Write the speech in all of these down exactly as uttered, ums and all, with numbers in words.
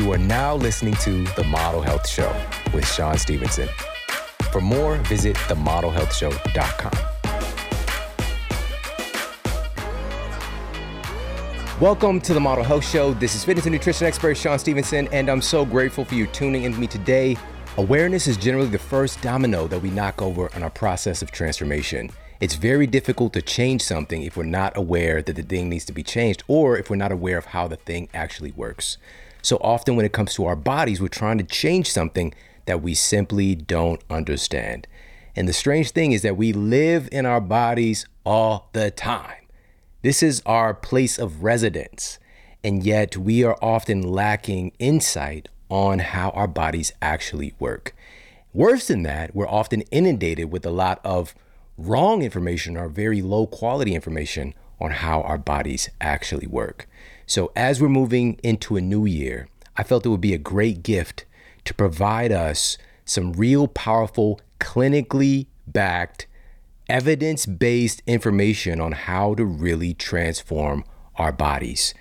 You are now listening to The Model Health Show with Shawn Stevenson. For more, visit the model health show dot com. Welcome to The Model Health Show. This is fitness and nutrition expert Shawn Stevenson, and I'm so grateful for you tuning in with me today. Awareness is generally the first domino that we knock over in our process of transformation. It's very difficult to change something if we're not aware that the thing needs to be changed, or if we're not aware of how the thing actually works. So often when it comes to our bodies, we're trying to change something that we simply don't understand. And the strange thing is that we live in our bodies all the time. This is our place of residence. And yet we are often lacking insight on how our bodies actually work. Worse than that, we're often inundated with a lot of wrong information or very low quality information on how our bodies actually work. So as we're moving into a new year, I felt it would be a great gift to provide us some real powerful, clinically backed, evidence-based information on how to really transform our bodies.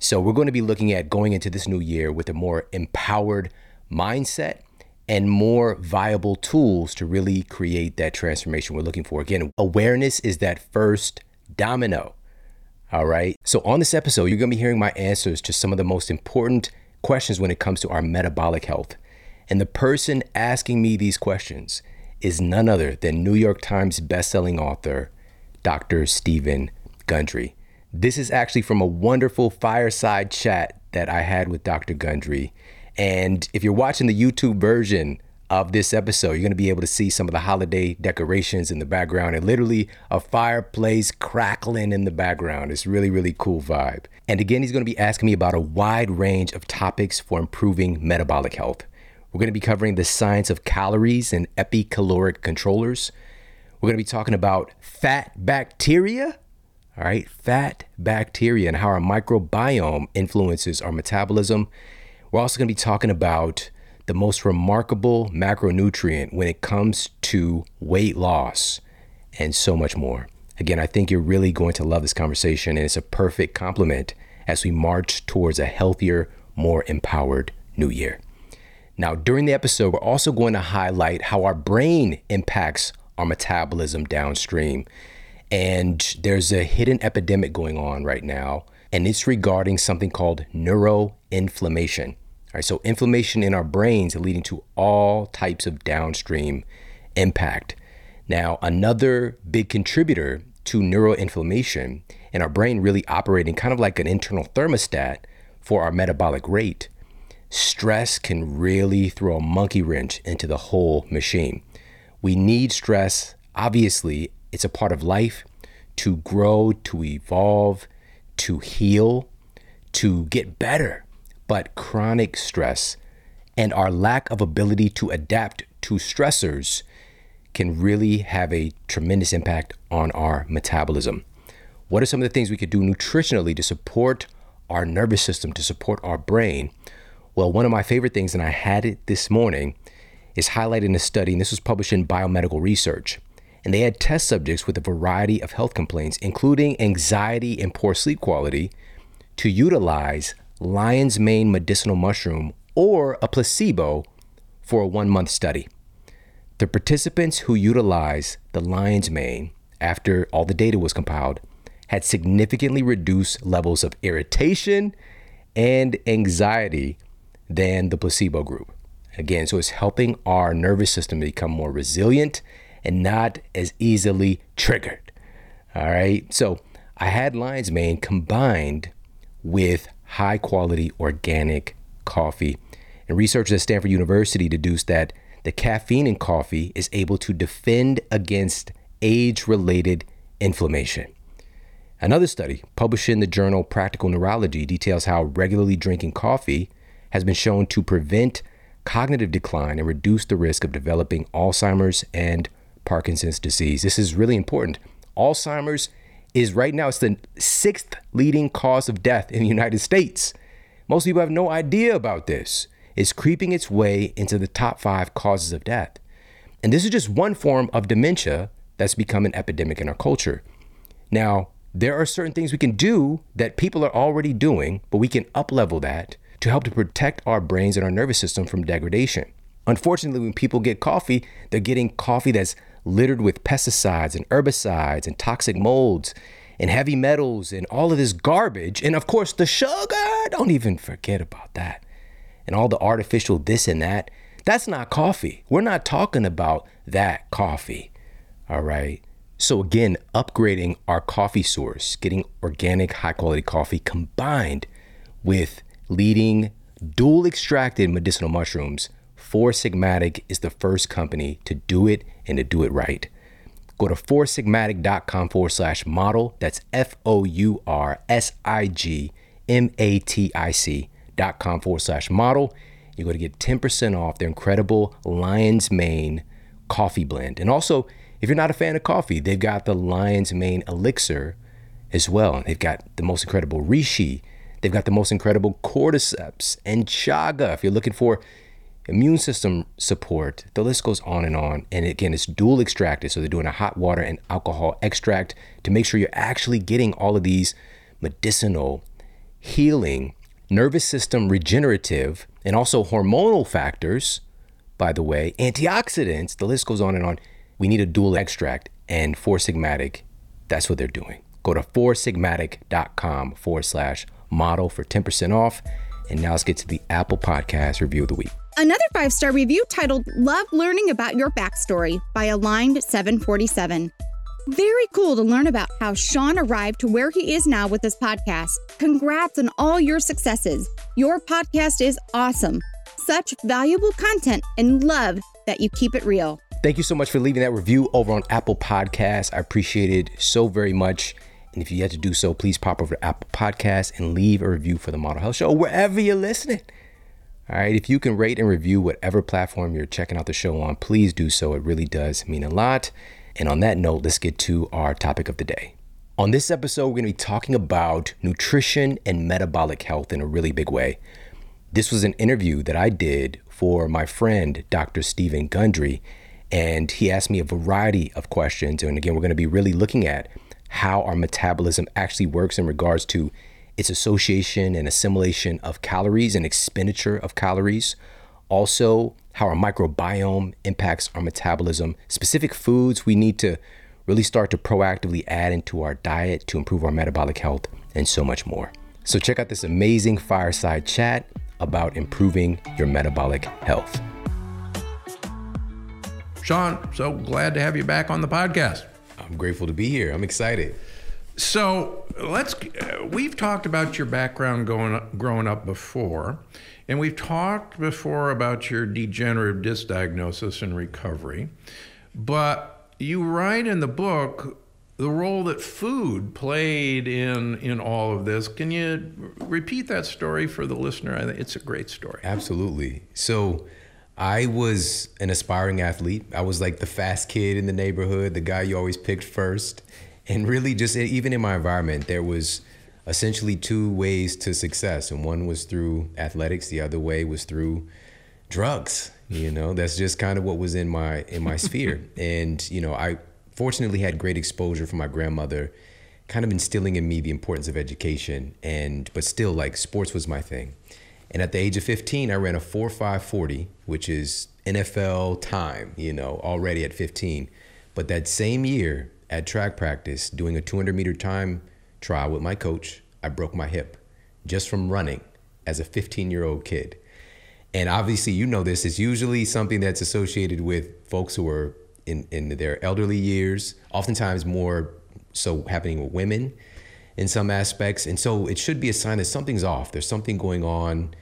So we're going to be looking at going into this new year with a more empowered mindset and more viable tools to really create that transformation we're looking for. Again, awareness is that first domino. All right. So on this episode, you're going to be hearing my answers to some of the most important questions when it comes to our metabolic health. And the person asking me these questions is none other than New York Times bestselling author, Doctor Stephen Gundry. This is actually from a wonderful fireside chat that I had with Doctor Gundry. And if you're watching the YouTube version of this episode, you're going to be able to see some of the holiday decorations in the background and literally a fireplace crackling in the background. It's really, really cool vibe. And again, he's going to be asking me about a wide range of topics for improving metabolic health. We're going to be covering the science of calories and epicaloric controllers. We're going to be talking about fat bacteria, all right, fat bacteria and how our microbiome influences our metabolism. We're also going to be talking about the most remarkable macronutrient when it comes to weight loss, and so much more. Again, I think you're really going to love this conversation, and it's a perfect complement as we march towards a healthier, more empowered new year. Now, during the episode, we're also going to highlight how our brain impacts our metabolism downstream. And there's a hidden epidemic going on right now, and it's regarding something called neuroinflammation. All right, so inflammation in our brains leading to all types of downstream impact. Now, another big contributor to neuroinflammation and our brain really operating kind of like an internal thermostat for our metabolic rate, stress can really throw a monkey wrench into the whole machine. We need stress. Obviously, it's a part of life to grow, to evolve, to heal, to get better. But chronic stress and our lack of ability to adapt to stressors can really have a tremendous impact on our metabolism. What are some of the things we could do nutritionally to support our nervous system, to support our brain? Well, one of my favorite things, and I had it this morning, is highlighted in a study, and this was published in Biomedical Research. And they had test subjects with a variety of health complaints, including anxiety and poor sleep quality, to utilize lion's mane medicinal mushroom or a placebo for a one-month study. The participants who utilized the lion's mane after all the data was compiled had significantly reduced levels of irritation and anxiety than the placebo group. Again, so it's helping our nervous system become more resilient and not as easily triggered. All right, so I had lion's mane combined with high quality organic coffee. And researchers at Stanford University deduced that the caffeine in coffee is able to defend against age-related inflammation. Another study published in the journal Practical Neurology details how regularly drinking coffee has been shown to prevent cognitive decline and reduce the risk of developing Alzheimer's and Parkinson's disease. This is really important. Alzheimer's is right now, it's the sixth leading cause of death in the United States. Most people have no idea about this. It's creeping its way into the top five causes of death. And this is just one form of dementia that's become an epidemic in our culture. Now, there are certain things we can do that people are already doing, but we can up-level that to help to protect our brains and our nervous system from degradation. Unfortunately, when people get coffee, they're getting coffee that's littered with pesticides and herbicides and toxic molds and heavy metals and all of this garbage. And of course, the sugar, don't even forget about that. And all the artificial this and that. That's not coffee. We're not talking about that coffee. All right. So again, upgrading our coffee source, getting organic, high quality coffee combined with leading dual extracted medicinal mushrooms. Four Sigmatic is the first company to do it and to do it right. Go to foursigmatic.com forward slash model. That's F-O-U-R-S-I-G-M-A-T-I-C dot com forward slash model. You're going to get ten percent off their incredible Lion's Mane coffee blend. And also, if you're not a fan of coffee, they've got the Lion's Mane elixir as well. They've got the most incredible reishi. They've got the most incredible cordyceps and chaga. If you're looking for immune system support, the list goes on and on. And again, it's dual extracted. So they're doing a hot water and alcohol extract to make sure you're actually getting all of these medicinal, healing, nervous system regenerative, and also hormonal factors, by the way, antioxidants, the list goes on and on. We need a dual extract, and Four Sigmatic, that's what they're doing. Go to foursigmatic.com forward slash model for ten percent off. And now let's get to the Apple Podcast Review of the Week. Another five-star review titled Love Learning About Your Backstory by Aligned seven forty-seven. Very cool to learn about how Shawn arrived to where he is now with this podcast. Congrats on all your successes. Your podcast is awesome. Such valuable content, and love that you keep it real. Thank you so much for leaving that review over on Apple Podcasts. I appreciate it so very much. And if you had to do so, please pop over to Apple Podcasts and leave a review for The Model Health Show wherever you're listening. All right, if you can rate and review whatever platform you're checking out the show on, please do so. It really does mean a lot. And on that note, let's get to our topic of the day. On this episode, we're going to be talking about nutrition and metabolic health in a really big way. This was an interview that I did for my friend, Doctor Stephen Gundry, and he asked me a variety of questions. And again, we're going to be really looking at how our metabolism actually works in regards to its association and assimilation of calories and expenditure of calories. Also, how our microbiome impacts our metabolism, specific foods we need to really start to proactively add into our diet to improve our metabolic health, and so much more. So check out this amazing fireside chat about improving your metabolic health. Shawn, so glad to have you back on the podcast. I'm grateful to be here. I'm excited. So let's, uh, we've talked about your background going up, growing up before, and we've talked before about your degenerative disc diagnosis and recovery, but you write in the book the role that food played in, in all of this. Can you repeat that story for the listener? I think it's a great story. Absolutely. So I was an aspiring athlete. I was like the fast kid in the neighborhood, the guy you always picked first. And really just even in my environment, there was essentially two ways to success. And one was through athletics. The other way was through drugs. You know, that's just kind of what was in my in my sphere. And, you know, I fortunately had great exposure from my grandmother, kind of instilling in me the importance of education. And but still, like, sports was my thing. And at the age of fifteen, I ran a four five forty, which is N F L time, you know, already at fifteen. But that same year at track practice, doing a two hundred meter time trial with my coach, I broke my hip just from running as a fifteen year old kid. And obviously, you know, this is usually something that's associated with folks who are in, in their elderly years, oftentimes more so happening with women in some aspects. And so it should be a sign that something's off. There's something going on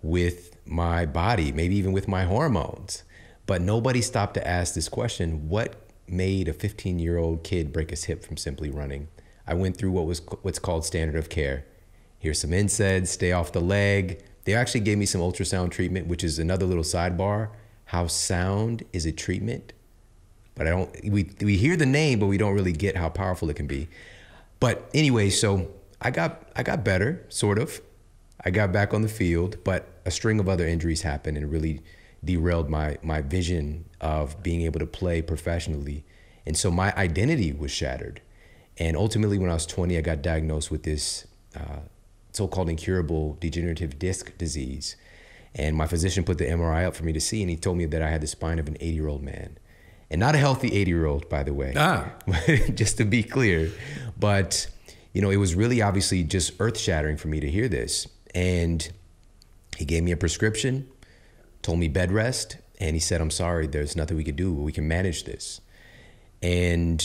with my body, maybe even with my hormones. But nobody stopped to ask this question: what made a fifteen year old kid break his hip from simply running? I went through what was what's called standard of care. Here's some NSAIDs, stay off the leg. They actually gave me some ultrasound treatment, which is another little sidebar, how sound is a treatment. But I don't, we, we hear the name, but we don't really get how powerful it can be. But anyway, so I got, I got better, sort of. I got back on the field, but a string of other injuries happened and really derailed my my vision of being able to play professionally. And so my identity was shattered. And ultimately, when I was twenty, I got diagnosed with this uh, so-called incurable degenerative disc disease. And my physician put the M R I up for me to see, and he told me that I had the spine of an eighty-year-old man. And not a healthy eighty-year-old, by the way, ah. just to be clear. But, you know, it was really obviously just earth-shattering for me to hear this. And he gave me a prescription, told me bed rest, and he said, I'm sorry, there's nothing we could do, but we can manage this. And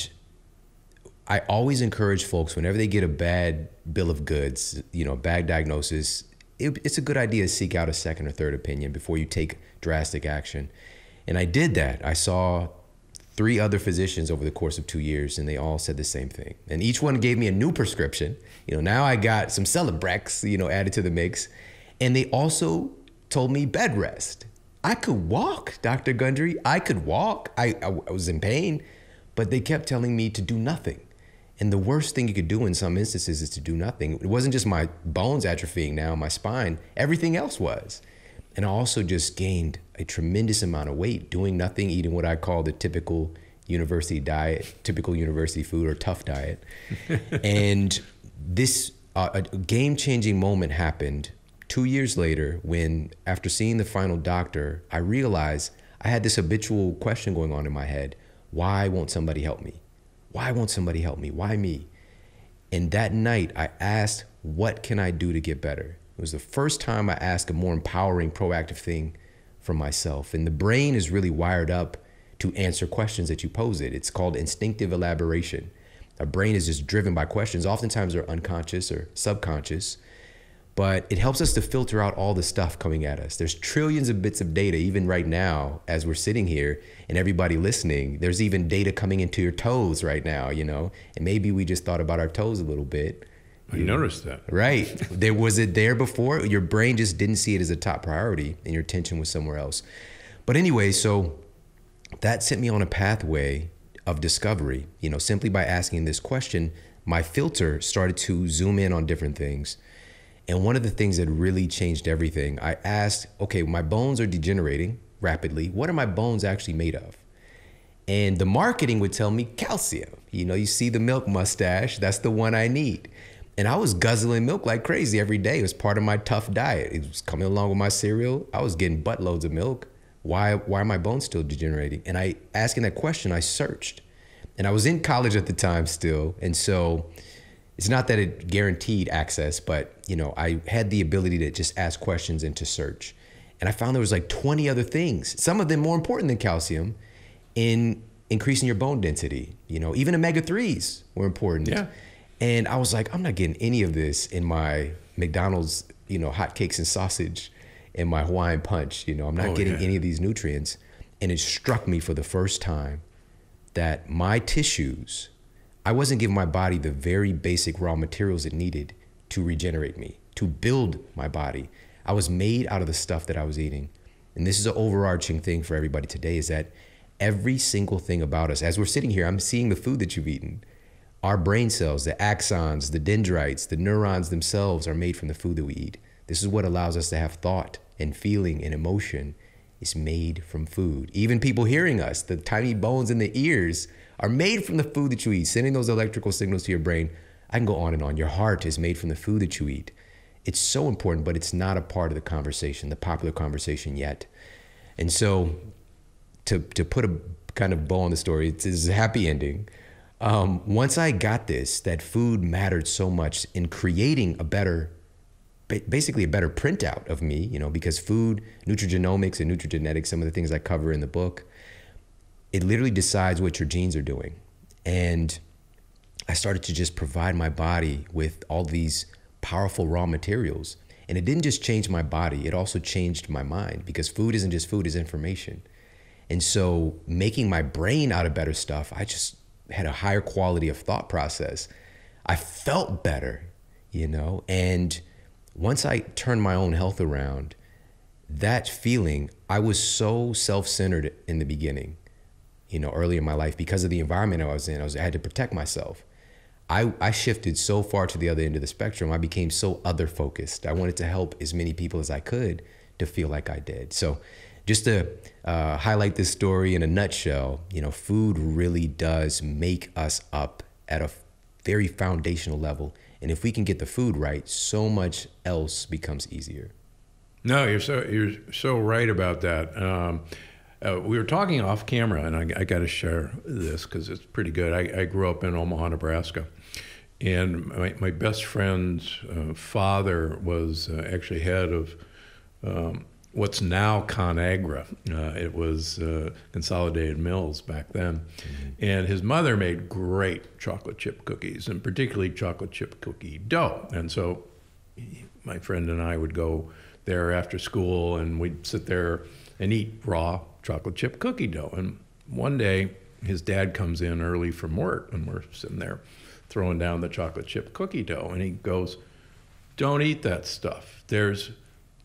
I always encourage folks, whenever they get a bad bill of goods, you know, bad diagnosis, it, it's a good idea to seek out a second or third opinion before you take drastic action. And I did that. I saw three other physicians over the course of two years, and they all said the same thing. And each one gave me a new prescription. You know, now I got some Celebrex, you know, added to the mix. And they also told me bed rest. I could walk, Doctor Gundry. I could walk. I, I, I was in pain, but they kept telling me to do nothing. And the worst thing you could do in some instances is to do nothing. It wasn't just my bones atrophying now, my spine, everything else was. And I also just gained a tremendous amount of weight doing nothing, eating what I call the typical university diet, typical university food or tough diet. And this uh, game-changing moment happened two years later when, after seeing the final doctor, I realized I had this habitual question going on in my head. Why won't somebody help me? Why won't somebody help me? Why me? And that night I asked, what can I do to get better? It was the first time I asked a more empowering, proactive thing for myself. And the brain is really wired up to answer questions that you pose it. It's called instinctive elaboration. Our brain is just driven by questions. Oftentimes they're unconscious or subconscious, but it helps us to filter out all the stuff coming at us. There's trillions of bits of data, even right now, as we're sitting here and everybody listening, there's even data coming into your toes right now, you know, and maybe we just thought about our toes a little bit. I noticed that. Right. There was it there before. Your brain just didn't see it as a top priority and your attention was somewhere else. But anyway, so that sent me on a pathway of discovery. You know, simply by asking this question, my filter started to zoom in on different things. And one of the things that really changed everything, I asked, okay, my bones are degenerating rapidly. What are my bones actually made of? And the marketing would tell me calcium. You know, you see the milk mustache, that's the one I need. And I was guzzling milk like crazy every day. It was part of my tough diet. It was coming along with my cereal. I was getting buttloads of milk. Why, why are my bones still degenerating? And I, asking that question, I searched. And I was in college at the time still. And so it's not that it guaranteed access, but you know, I had the ability to just ask questions and to search. And I found there was like twenty other things, some of them more important than calcium, in increasing your bone density. You know, even omega threes were important. Yeah. And I was like, I'm not getting any of this in my McDonald's, you know, hotcakes and sausage and my Hawaiian punch. You know, I'm not oh, getting yeah. any of these nutrients. And it struck me for the first time that my tissues, I wasn't giving my body the very basic raw materials it needed to regenerate me, to build my body. I was made out of the stuff that I was eating. And this is an overarching thing for everybody today, is that every single thing about us, as we're sitting here, I'm seeing the food that you've eaten. Our brain cells, the axons, the dendrites, the neurons themselves are made from the food that we eat. This is what allows us to have thought and feeling and emotion. It's made from food. Even people hearing us, the tiny bones in the ears are made from the food that you eat, sending those electrical signals to your brain. I can go on and on. Your heart is made from the food that you eat. It's so important, but it's not a part of the conversation, the popular conversation yet. And so to, to put a kind of bow on the story, it's, it's a happy ending. Um, once I got this, that food mattered so much in creating a better, basically a better printout of me, you know, because food, nutrigenomics and nutrigenetics, some of the things I cover in the book, it literally decides what your genes are doing. And I started to just provide my body with all these powerful raw materials. And it didn't just change my body, it also changed my mind, because food isn't just food, it's information. And so making my brain out of better stuff, I just had a higher quality of thought process. I felt better, you know? And once I turned my own health around, that feeling, I was so self-centered in the beginning, you know, early in my life, because of the environment I was in, I, was, I had to protect myself. I, I shifted so far to the other end of the spectrum. I became so other focused. I wanted to help as many people as I could to feel like I did. So just to uh, highlight this story in a nutshell, you know, food really does make us up at a very foundational level And if we can get the food right, so much else becomes easier. No, you're so you're so right about that. Um, uh, we were talking off camera, and I, I got to share this because it's pretty good. I, I grew up in Omaha, Nebraska, and my, my best friend's uh, father was uh, actually head of um, what's now ConAgra. Uh, it was uh, Consolidated Mills back then. Mm-hmm. And his mother made great chocolate chip cookies, and particularly chocolate chip cookie dough. And so he, my friend and I would go there after school, and we'd sit there and eat raw chocolate chip cookie dough. And one day his dad comes in early from work, and we're sitting there throwing down the chocolate chip cookie dough, and he goes, "Don't eat that stuff. There's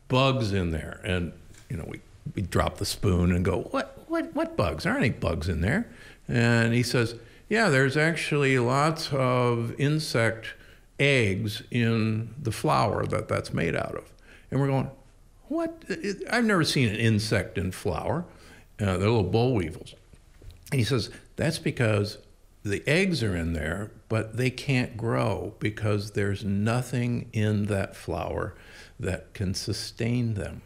bugs in there." And you know, we, we drop the spoon and go, what, what, what bugs? There aren't any bugs in there." And he says, "Yeah, there's actually lots of insect eggs in the flour that that's made out of." And we're going, "What? I've never seen an insect in flour." Uh, they're little boll weevils. And he says, "That's because the eggs are in there, but they can't grow because there's nothing in that flour that can sustain them."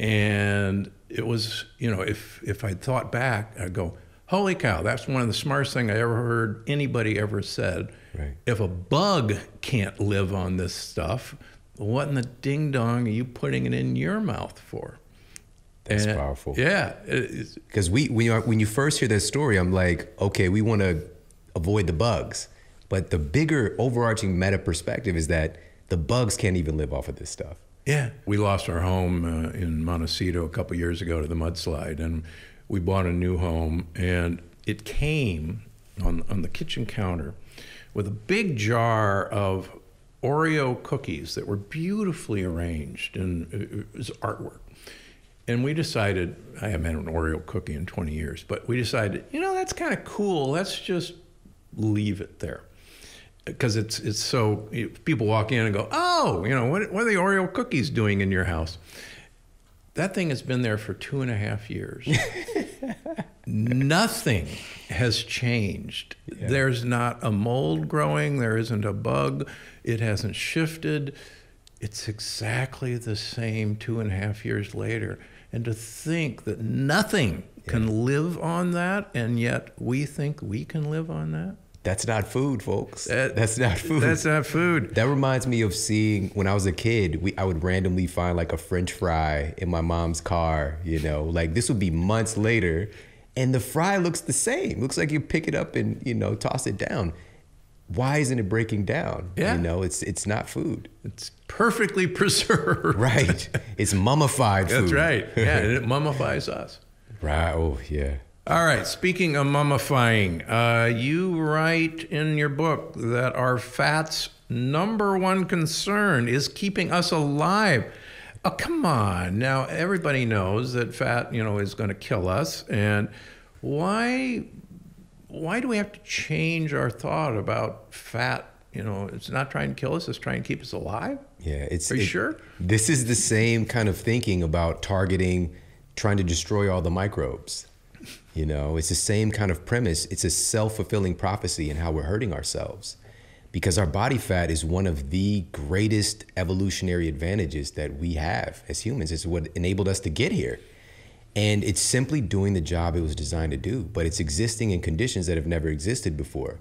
And it was, you know, if, if I thought back, I'd go, holy cow, that's one of the smartest things I ever heard anybody ever said. Right. If a bug can't live on this stuff, what in the ding dong are you putting it in your mouth for? That's and, powerful. Yeah. Because we, we are, when you first hear that story, I'm like, okay, we want to avoid the bugs. But the bigger overarching meta perspective is that the bugs can't even live off of this stuff. Yeah. We lost our home uh, in Montecito a couple years ago to the mudslide, and we bought a new home, and it came on, on the kitchen counter with a big jar of Oreo cookies that were beautifully arranged, and it was artwork. And we decided, I haven't had an Oreo cookie in twenty years, but we decided, you know, that's kind of cool. Let's just leave it there. Because it's, it's so, people walk in and go, oh, you know, what, what are the Oreo cookies doing in your house? That thing has been there for two and a half years. Nothing has changed. Yeah. There's not a mold growing. There isn't a bug. It hasn't shifted. It's exactly the same two and a half years later. And to think that nothing yeah. can live on that, and yet we think we can live on that. That's not food, folks. That, that's not food. That's not food. That reminds me of seeing, when I was a kid, we, I would randomly find like a French fry in my mom's car, you know, like this would be months later. And the fry looks the same. Looks like you pick it up and, you know, toss it down. Why isn't it breaking down? Yeah. You know, it's it's not food. It's perfectly preserved. Right. It's mummified food. That's right. Yeah, and it mummifies us. Right. Oh, yeah. All right, speaking of mummifying, uh, you write in your book that our fat's number one concern is keeping us alive. Oh, come on. Now, everybody knows that fat, you know, is going to kill us. And why, why do we have to change our thought about fat? You know, it's not trying to kill us, it's trying to keep us alive? Yeah. It's, Are you it, sure? This is the same kind of thinking about targeting, trying to destroy all the microbes. You know, it's the same kind of premise. It's a self-fulfilling prophecy in how we're hurting ourselves, because our body fat is one of the greatest evolutionary advantages that we have as humans. It's what enabled us to get here. And it's simply doing the job it was designed to do, but it's existing in conditions that have never existed before.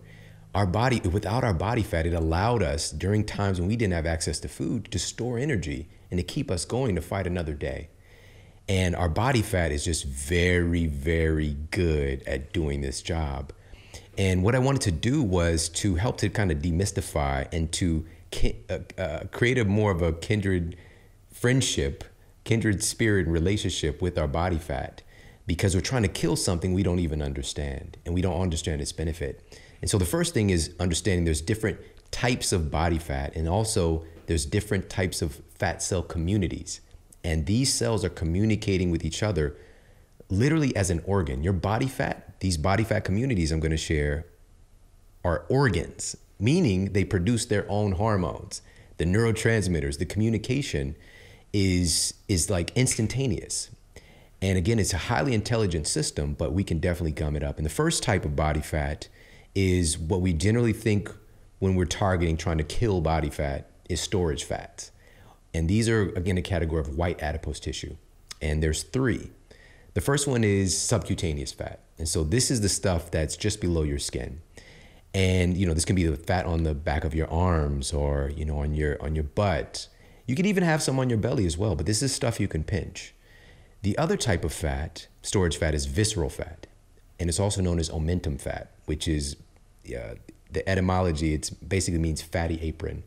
Our body, without our body fat, it allowed us during times when we didn't have access to food to store energy and to keep us going to fight another day. And our body fat is just very, very good at doing this job. And what I wanted to do was to help to kind of demystify and to uh, uh, create a more of a kindred friendship, kindred spirit relationship with our body fat, because we're trying to kill something we don't even understand, and we don't understand its benefit. And so the first thing is understanding there's different types of body fat, and also there's different types of fat cell communities. And these cells are communicating with each other literally as an organ. Your body fat, these body fat communities I'm going to share, are organs, meaning they produce their own hormones, the neurotransmitters, the communication is, is like instantaneous. And again, it's a highly intelligent system, but we can definitely gum it up. And the first type of body fat is what we generally think when we're targeting trying to kill body fat is storage fats. And these are, again, a category of white adipose tissue. And there's three. The first one is subcutaneous fat. And so this is the stuff that's just below your skin. And, you know, this can be the fat on the back of your arms or, you know, on your, on your butt. You can even have some on your belly as well, but this is stuff you can pinch. The other type of fat, storage fat, is visceral fat. And it's also known as omentum fat, which is uh, the etymology, it's basically means fatty apron.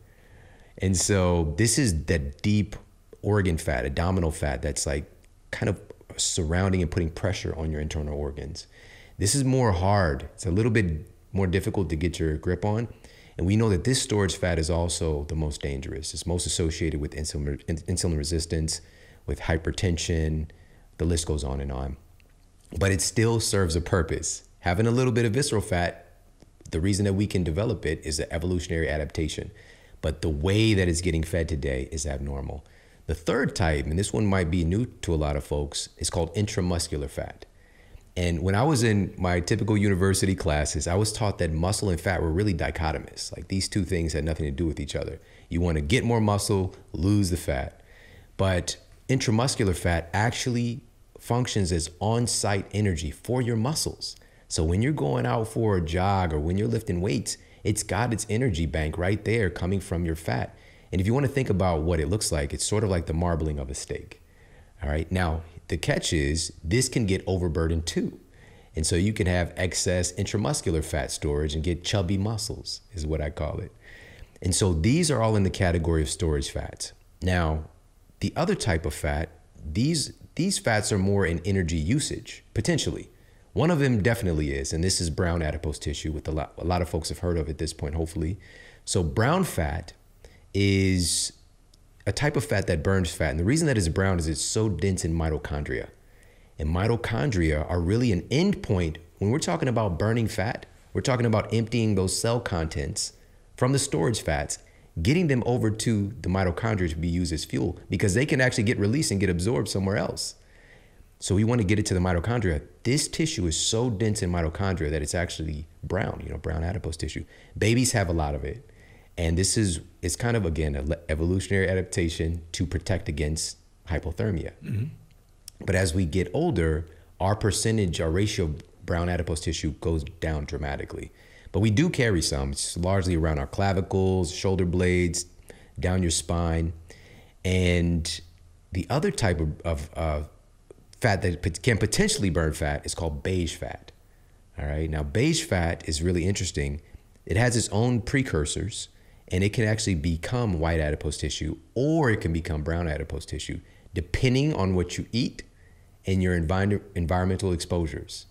And so this is that deep organ fat, abdominal fat, that's like kind of surrounding and putting pressure on your internal organs. This is more hard. It's a little bit more difficult to get your grip on. And we know that this storage fat is also the most dangerous. It's most associated with insulin, insulin resistance, with hypertension, the list goes on and on. But it still serves a purpose. Having a little bit of visceral fat, the reason that we can develop it is the evolutionary adaptation. But the way that it's getting fed today is abnormal. The third type, and this one might be new to a lot of folks, is called intramuscular fat. And when I was in my typical university classes, I was taught that muscle and fat were really dichotomous. Like these two things had nothing to do with each other. You want to get more muscle, lose the fat. But intramuscular fat actually functions as on-site energy for your muscles. So when you're going out for a jog or when you're lifting weights, it's got its energy bank right there coming from your fat. And if you want to think about what it looks like, it's sort of like the marbling of a steak. All right. Now, the catch is this can get overburdened too. And so you can have excess intramuscular fat storage and get chubby muscles is what I call it. And so these are all in the category of storage fats. Now, the other type of fat, these, these fats are more in energy usage, potentially. One of them definitely is, and this is brown adipose tissue, with a lot, a lot of folks have heard of at this point, hopefully. So brown fat is a type of fat that burns fat. And the reason that it's brown is it's so dense in mitochondria. And mitochondria are really an endpoint. When we're talking about burning fat, we're talking about emptying those cell contents from the storage fats, getting them over to the mitochondria to be used as fuel, because they can actually get released and get absorbed somewhere else. So we want to get it to the mitochondria. This tissue is so dense in mitochondria that it's actually brown, you know, brown adipose tissue. Babies have a lot of it. And this is, it's kind of, again, an evolutionary adaptation to protect against hypothermia. Mm-hmm. But as we get older, our percentage, our ratio of brown adipose tissue goes down dramatically. But we do carry some. It's largely around our clavicles, shoulder blades, down your spine. And the other type of, of uh, fat that can potentially burn fat is called beige fat. All right. Now, beige fat is really interesting. It has its own precursors, and it can actually become white adipose tissue, or it can become brown adipose tissue, depending on what you eat and your envi environmental exposures,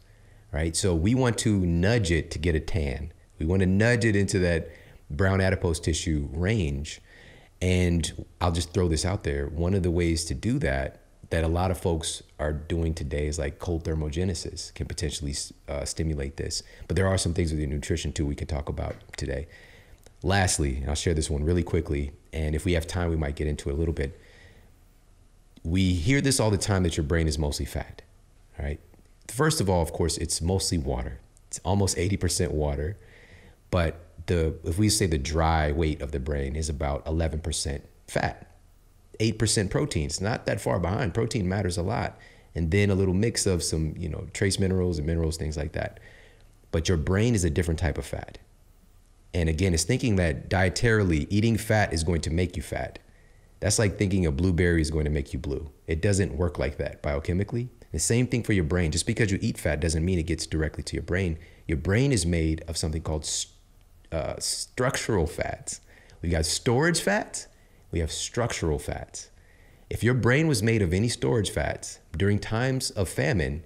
right? So we want to nudge it to get a tan. We want to nudge it into that brown adipose tissue range. And I'll just throw this out there. One of the ways to do that, that a lot of folks are doing today, is like cold thermogenesis can potentially uh, stimulate this. But there are some things with your nutrition too we can talk about today. Lastly, and I'll share this one really quickly, and if we have time, we might get into it a little bit. We hear this all the time, that your brain is mostly fat, all right? First of all, of course, it's mostly water. It's almost eighty percent water, but the if we say the dry weight of the brain is about eleven percent fat, eight percent protein. It's not that far behind. Protein matters a lot. And then a little mix of some, you know, trace minerals and minerals, things like that. But your brain is a different type of fat. And again, it's thinking that dietarily eating fat is going to make you fat. That's like thinking a blueberry is going to make you blue. It doesn't work like that biochemically. The same thing for your brain. Just because you eat fat doesn't mean it gets directly to your brain. Your brain is made of something called uh, structural fats. We've got storage fats. We have structural fats. If your brain was made of any storage fats during times of famine,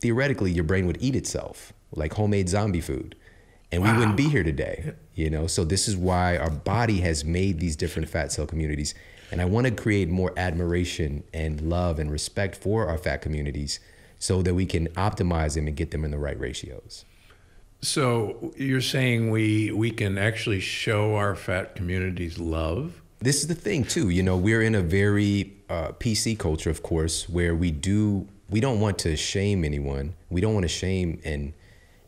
theoretically, your brain would eat itself like homemade zombie food. And wow, we wouldn't be here today, you know? So this is why our body has made these different fat cell communities. And I want to create more admiration and love and respect for our fat communities so that we can optimize them and get them in the right ratios. So you're saying we we can actually show our fat communities love? This is the thing too, you know, we're in a very uh, P C culture, of course, where we do, we don't want to shame anyone. We don't want to shame and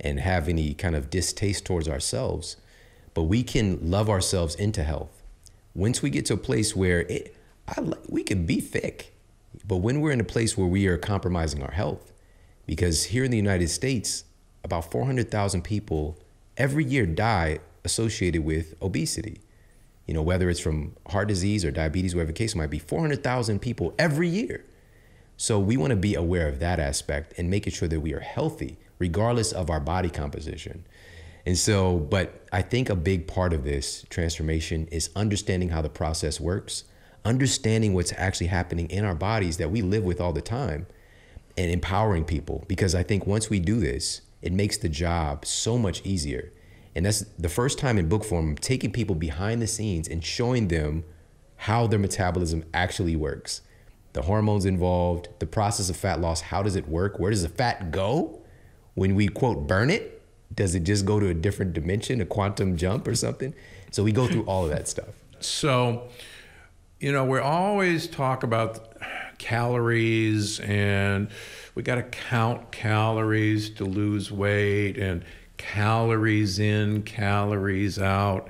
and have any kind of distaste towards ourselves. but we can love ourselves into health. Once we get to a place where it, I, we can be thick, but when we're in a place where we are compromising our health, because here in the United States, about four hundred thousand people every year die associated with obesity. You know, whether it's from heart disease or diabetes, whatever the case might be, four hundred thousand people every year. So we want to be aware of that aspect and making sure that we are healthy, regardless of our body composition. And so, but I think a big part of this transformation is understanding how the process works, understanding what's actually happening in our bodies that we live with all the time, and empowering people. Because I think once we do this, it makes the job so much easier. And that's the first time in book form, I'm taking people behind the scenes and showing them how their metabolism actually works, the hormones involved, the process of fat loss, how does it work? Where does the fat go when we, quote, burn it? Does it just go to a different dimension, a quantum jump or something? So we go through all of that stuff. So, you know, we always talk about calories and we got to count calories to lose weight and calories in, calories out.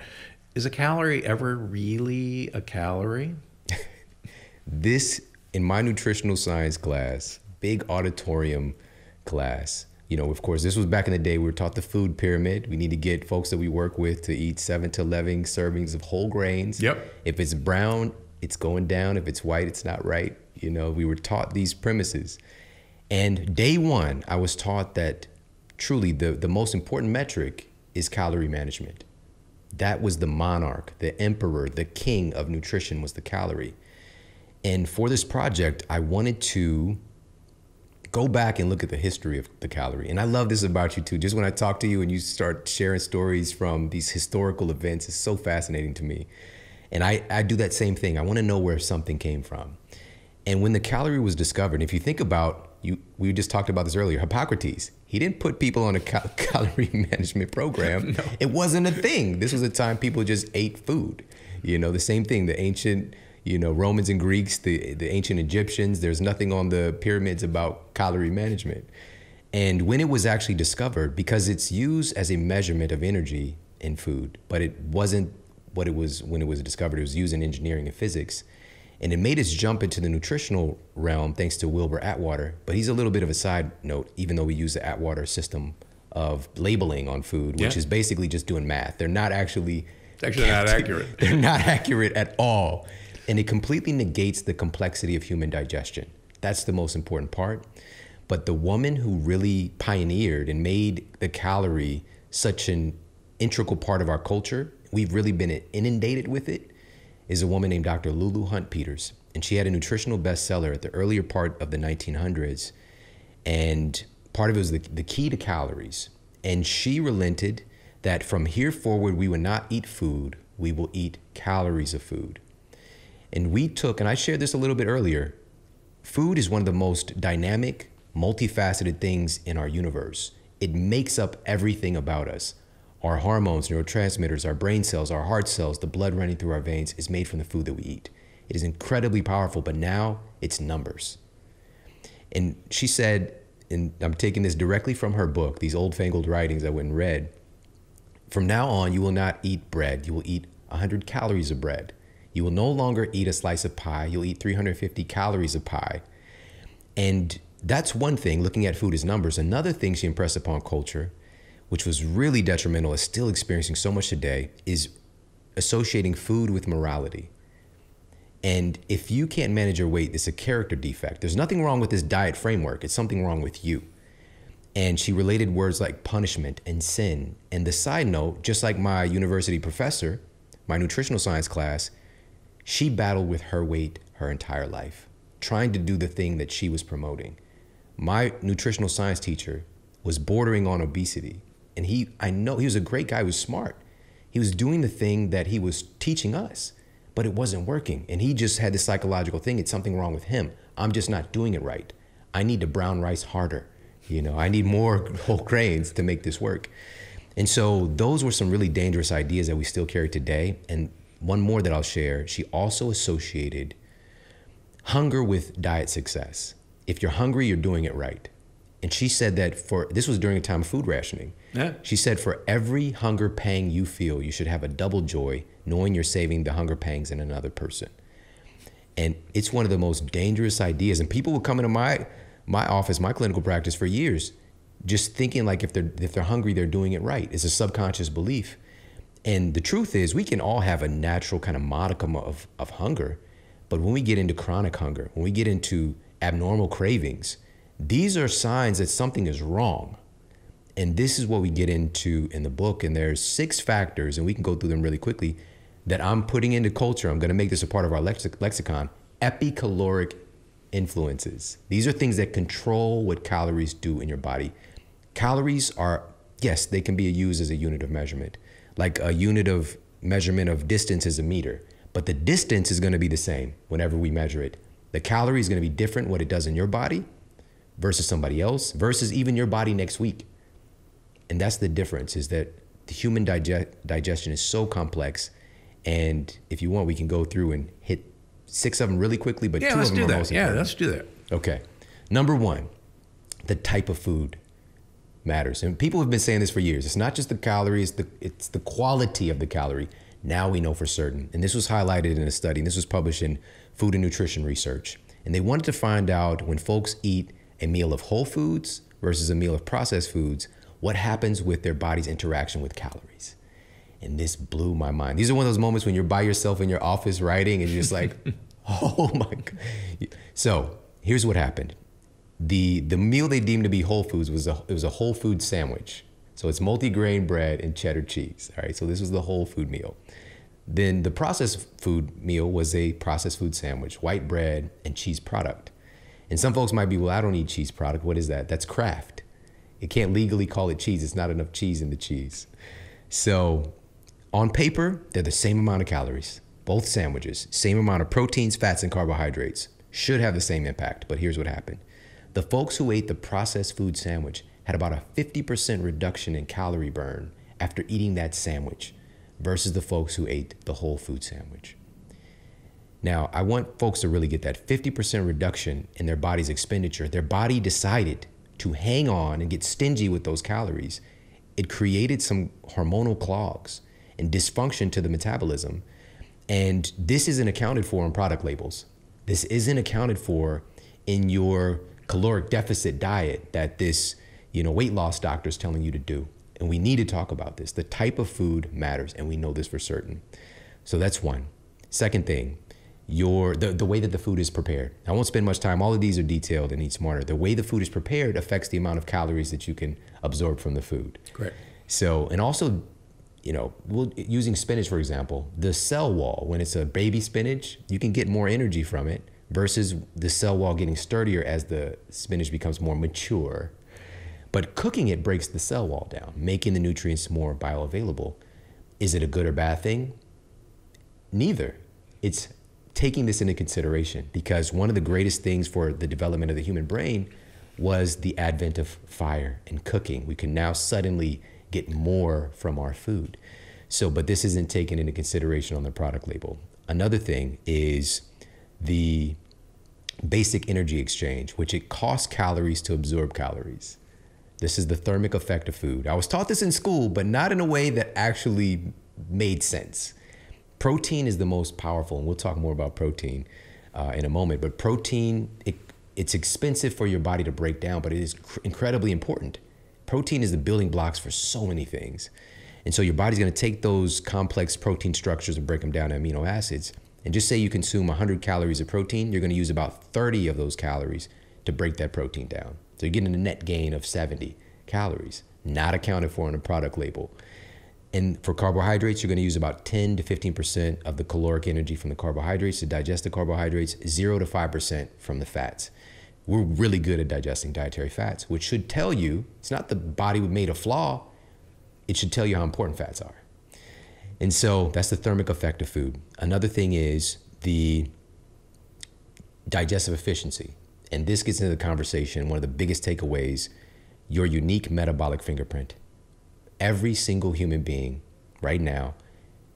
Is a calorie ever really a calorie? This, in my nutritional science class, big auditorium class, you know, of course, this was back in the day, we were taught the food pyramid. We need to get folks that we work with to eat seven to eleven servings of whole grains. Yep. If it's brown, it's going down. If it's white, it's not right. You know, we were taught these premises. And day one, I was taught that truly the, the most important metric is calorie management. That was the monarch, the emperor, the king of nutrition was the calorie. And for this project, I wanted to go back and look at the history of the calorie. And I love this about you too. Just when I talk to you and you start sharing stories from these historical events, it's so fascinating to me. And I, I do that same thing. I want to know where something came from. And when the calorie was discovered, if you think about, you, we just talked about this earlier, Hippocrates, he didn't put people on a cal calorie management program. No. It wasn't a thing. This was a time people just ate food. You know, the same thing, the ancient, you know, Romans and Greeks, the, the ancient Egyptians, there's nothing on the pyramids about calorie management. And when it was actually discovered, because it's used as a measurement of energy in food, but it wasn't what it was when it was discovered, it was used in engineering and physics. And it made us jump into the nutritional realm thanks to Wilbur Atwater, but he's a little bit of a side note, even though we use the Atwater system of labeling on food, which yeah. is basically just doing math. They're not actually- It's actually not accurate. They're not accurate at all. And it completely negates the complexity of human digestion. That's the most important part. But the woman who really pioneered and made the calorie such an integral part of our culture, we've really been inundated with it, is a woman named Doctor Lulu Hunt Peters. And she had a nutritional bestseller at the earlier part of the nineteen hundreds. And part of it was the, the key to calories. And she relented that from here forward, we will not eat food, we will eat calories of food. And we took, and I shared this a little bit earlier, food is one of the most dynamic, multifaceted things in our universe. It makes up everything about us. Our hormones, neurotransmitters, our brain cells, our heart cells, the blood running through our veins is made from the food that we eat. It is incredibly powerful, but now it's numbers. And she said, and I'm taking this directly from her book, these old-fangled writings I went and read, from now on, you will not eat bread. You will eat one hundred calories of bread. You will no longer eat a slice of pie. You'll eat three hundred fifty calories of pie. And that's one thing, looking at food as numbers. Another thing she impressed upon culture, which was really detrimental, is still experiencing so much today, is associating food with morality. And if you can't manage your weight, it's a character defect. There's nothing wrong with this diet framework. It's something wrong with you. And she related words like punishment and sin. And the side note, just like my university professor, my nutritional science class, she battled with her weight her entire life, trying to do the thing that she was promoting. My nutritional science teacher was bordering on obesity. And he, I know he was a great guy, he was smart. He was doing the thing that he was teaching us, but it wasn't working. And he just had this psychological thing, it's something wrong with him. I'm just not doing it right. I need to brown rice harder. You know, I need more whole grains to make this work. And so those were some really dangerous ideas that we still carry today. And one more that I'll share, she also associated hunger with diet success. If you're hungry, you're doing it right. And she said that for, this was during a time of food rationing. Yeah. She said, for every hunger pang you feel, you should have a double joy, knowing you're saving the hunger pangs in another person. And it's one of the most dangerous ideas. And people would come into my, my office, my clinical practice for years, just thinking like if they're, if they're hungry, they're doing it right. It's a subconscious belief. And the truth is, we can all have a natural kind of modicum of, of hunger. But when we get into chronic hunger, when we get into abnormal cravings, these are signs that something is wrong. And this is what we get into in the book. And there's six factors, and we can go through them really quickly, that I'm putting into culture. I'm going to make this a part of our lexic lexicon. Epicaloric influences. These are things that control what calories do in your body. Calories are, yes, they can be used as a unit of measurement. Like a unit of measurement of distance is a meter. But the distance is going to be the same whenever we measure it. The calorie is going to be different, what it does in your body versus somebody else, versus even your body next week. And that's the difference, is that the human digest digestion is so complex. And if you want, we can go through and hit six of them really quickly, but yeah, two of them are most important. Yeah, let's do that. Okay. Number one, the type of food matters. And people have been saying this for years. It's not just the calories, the, it's the quality of the calorie. Now we know for certain. And this was highlighted in a study, and this was published in Food and Nutrition Research. And they wanted to find out when folks eat a meal of whole foods versus a meal of processed foods, what happens with their body's interaction with calories. And this blew my mind. These are one of those moments when you're by yourself in your office writing and you're just like, oh my God. So here's what happened. The, the meal they deemed to be whole foods was a, it was a whole food sandwich. So it's multi-grain bread and cheddar cheese. All right, so this was the whole food meal. Then the processed food meal was a processed food sandwich, white bread and cheese product. And some folks might be, well, I don't eat cheese product. What is that? That's Kraft. You can't legally call it cheese. It's not enough cheese in the cheese. So on paper, they're the same amount of calories, both sandwiches, same amount of proteins, fats, and carbohydrates. Should have the same impact, but here's what happened. The folks who ate the processed food sandwich had about a fifty percent reduction in calorie burn after eating that sandwich versus the folks who ate the whole food sandwich. Now, I want folks to really get that fifty percent reduction in their body's expenditure. Their body decided to hang on and get stingy with those calories. It created some hormonal clogs and dysfunction to the metabolism. And this isn't accounted for in product labels. This isn't accounted for in your caloric deficit diet that this, you know, weight loss doctor is telling you to do. And we need to talk about this. The type of food matters, and we know this for certain. So that's one. Second thing, Your, the, the way that the food is prepared. I won't spend much time. All of these are detailed and Eat Smarter. The way the food is prepared affects the amount of calories that you can absorb from the food. Correct. So, and also, you know, we'll, using spinach, for example, the cell wall, when it's a baby spinach, you can get more energy from it versus the cell wall getting sturdier as the spinach becomes more mature. But cooking it breaks the cell wall down, making the nutrients more bioavailable. Is it a good or bad thing? Neither. It's taking this into consideration, because one of the greatest things for the development of the human brain was the advent of fire and cooking. We can now suddenly get more from our food. So, but this isn't taken into consideration on the product label. Another thing is the basic energy exchange, which it costs calories to absorb calories. This is the thermic effect of food. I was taught this in school, but not in a way that actually made sense. Protein is the most powerful, and we'll talk more about protein uh, in a moment, but protein, it, it's expensive for your body to break down, but it is incredibly important. Protein is the building blocks for so many things. And so your body's gonna take those complex protein structures and break them down to amino acids. And just say you consume one hundred calories of protein, you're gonna use about thirty of those calories to break that protein down. So you're getting a net gain of seventy calories, not accounted for in a product label. And for carbohydrates, you're going to use about ten to fifteen percent of the caloric energy from the carbohydrates to digest the carbohydrates, zero to five percent from the fats. We're really good at digesting dietary fats, which should tell you, it's not the body made a flaw, it should tell you how important fats are. And so that's the thermic effect of food. Another thing is the digestive efficiency. And this gets into the conversation, one of the biggest takeaways, your unique metabolic fingerprint. Every single human being right now,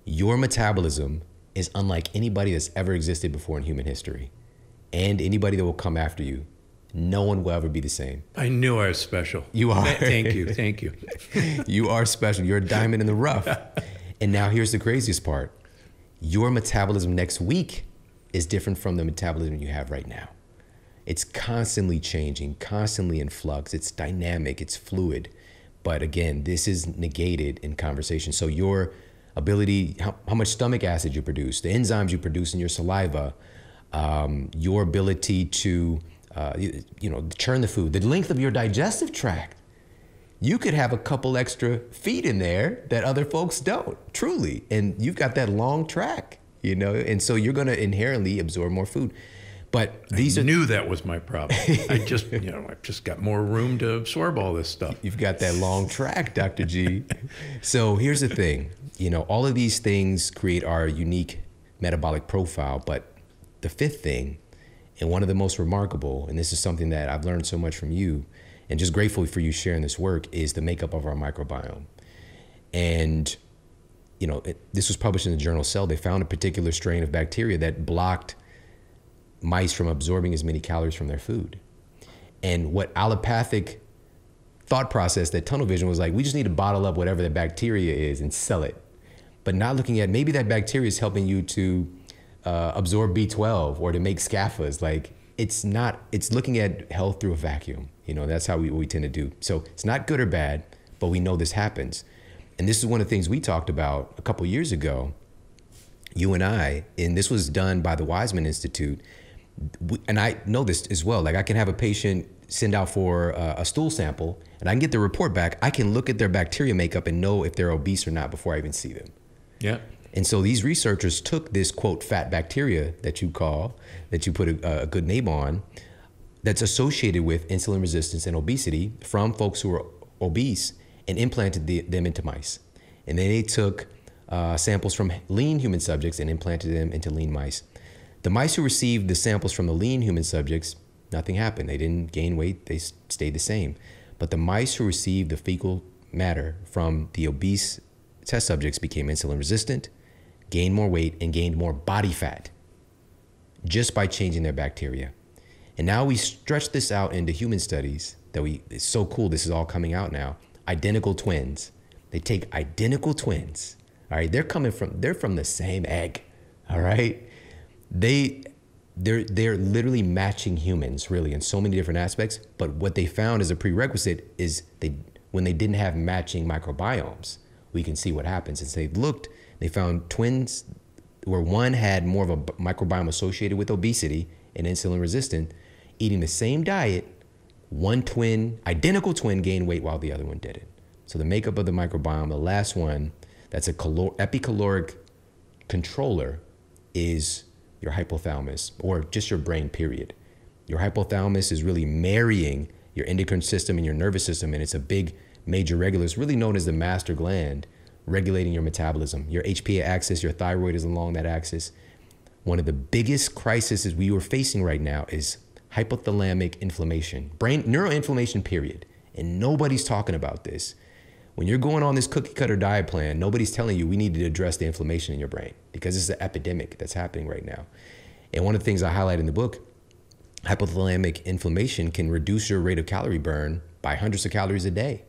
your metabolism is unlike anybody that's ever existed before in human history, and anybody that will come after you. No one will ever be the same. I knew I was special. You are. Thank you. Thank you. You are special. You're a diamond in the rough. And now here's the craziest part. Your metabolism next week is different from the metabolism you have right now. It's constantly changing, constantly in flux. It's dynamic. It's fluid. But again, this is negated in conversation. So your ability, how, how much stomach acid you produce, the enzymes you produce in your saliva, um, your ability to Uh, you, you know, churn the food, the length of your digestive tract. You could have a couple extra feet in there that other folks don't, truly. And you've got that long track, you know, and so you're going to inherently absorb more food. But these I are- knew that was my problem. I just, you know, I've just got more room to absorb all this stuff. You've got that long track, Doctor G. So here's the thing, you know, all of these things create our unique metabolic profile. But the fifth thing, and one of the most remarkable, and this is something that I've learned so much from you, and just grateful for you sharing this work, is the makeup of our microbiome. And you know, it, this was published in the journal Cell. They found a particular strain of bacteria that blocked mice from absorbing as many calories from their food. And what allopathic thought process, that tunnel vision, was like, we just need to bottle up whatever the bacteria is and sell it. But not looking at maybe that bacteria is helping you to Uh, absorb B twelve or to make S C A F As. Like, it's not, it's looking at health through a vacuum. You know, that's how we, we tend to do. So it's not good or bad, but we know this happens. And this is one of the things we talked about a couple years ago, you and I, and this was done by the Wiseman Institute. We, and I know this as well. Like, I can have a patient send out for uh, a stool sample and I can get the report back. I can look at their bacteria makeup and know if they're obese or not before I even see them. Yeah. And so these researchers took this, quote, fat bacteria that you call, that you put a, a good name on, that's associated with insulin resistance and obesity from folks who are obese, and implanted the, them into mice. And then they took uh, samples from lean human subjects and implanted them into lean mice. The mice who received the samples from the lean human subjects, nothing happened. They didn't gain weight. They stayed the same. But the mice who received the fecal matter from the obese test subjects became insulin resistant, gained more weight, and gained more body fat just by changing their bacteria. And now we stretch this out into human studies that we, it's so cool, this is all coming out now. Identical twins. They take identical twins, all right? They're coming from, they're from the same egg, all right? They, they're, they're literally matching humans, really, in so many different aspects. But what they found as a prerequisite is they, when they didn't have matching microbiomes, we can see what happens. And so they looked, they found twins where one had more of a microbiome associated with obesity and insulin resistant, eating the same diet, one twin, identical twin, gained weight while the other one didn't. So the makeup of the microbiome, the last one, that's a calor epicaloric controller, is your hypothalamus, or just your brain, period. Your hypothalamus is really marrying your endocrine system and your nervous system, and it's a big major regulator. It's really known as the master gland, regulating your metabolism. Your H P A axis, your thyroid is along that axis. One of the biggest crises we were facing right now is hypothalamic inflammation, brain neuroinflammation, period. And nobody's talking about this. When you're going on this cookie cutter diet plan, nobody's telling you we need to address the inflammation in your brain, because it's an epidemic that's happening right now. And one of the things I highlight in the book, hypothalamic inflammation can reduce your rate of calorie burn by hundreds of calories a day,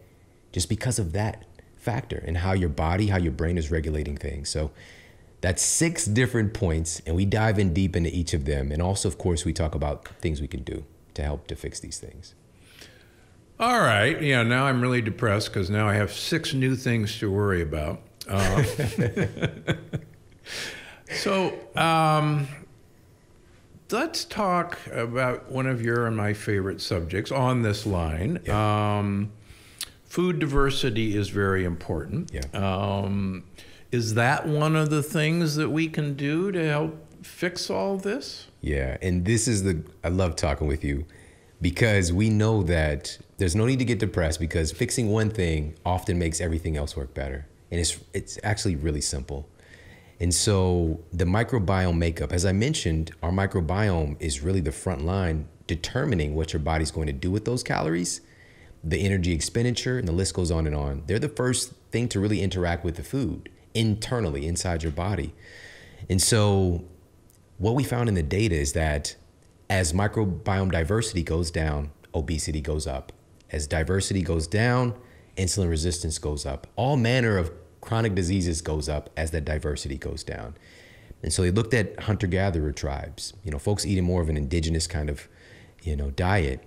just because of that factor and how your body, how your brain is regulating things. So that's six different points, and we dive in deep into each of them. And also, of course, we talk about things we can do to help to fix these things. All right, yeah, now I'm really depressed because now I have six new things to worry about. Uh, so um, let's talk about one of your and my favorite subjects on this line. Yeah. Um, Food diversity is very important. Yeah. Um, is that one of the things that we can do to help fix all this? Yeah, and this is the, I love talking with you, because we know that there's no need to get depressed, because fixing one thing often makes everything else work better. And it's, it's actually really simple. And so the microbiome makeup, as I mentioned, our microbiome is really the front line determining what your body's going to do with those calories, the energy expenditure, and the list goes on and on. They're the first thing to really interact with the food internally inside your body. And so what we found in the data is that as microbiome diversity goes down, obesity goes up. As diversity goes down, insulin resistance goes up. All manner of chronic diseases goes up as that diversity goes down. And so they looked at hunter-gatherer tribes, you know, folks eating more of an indigenous kind of, you know, diet.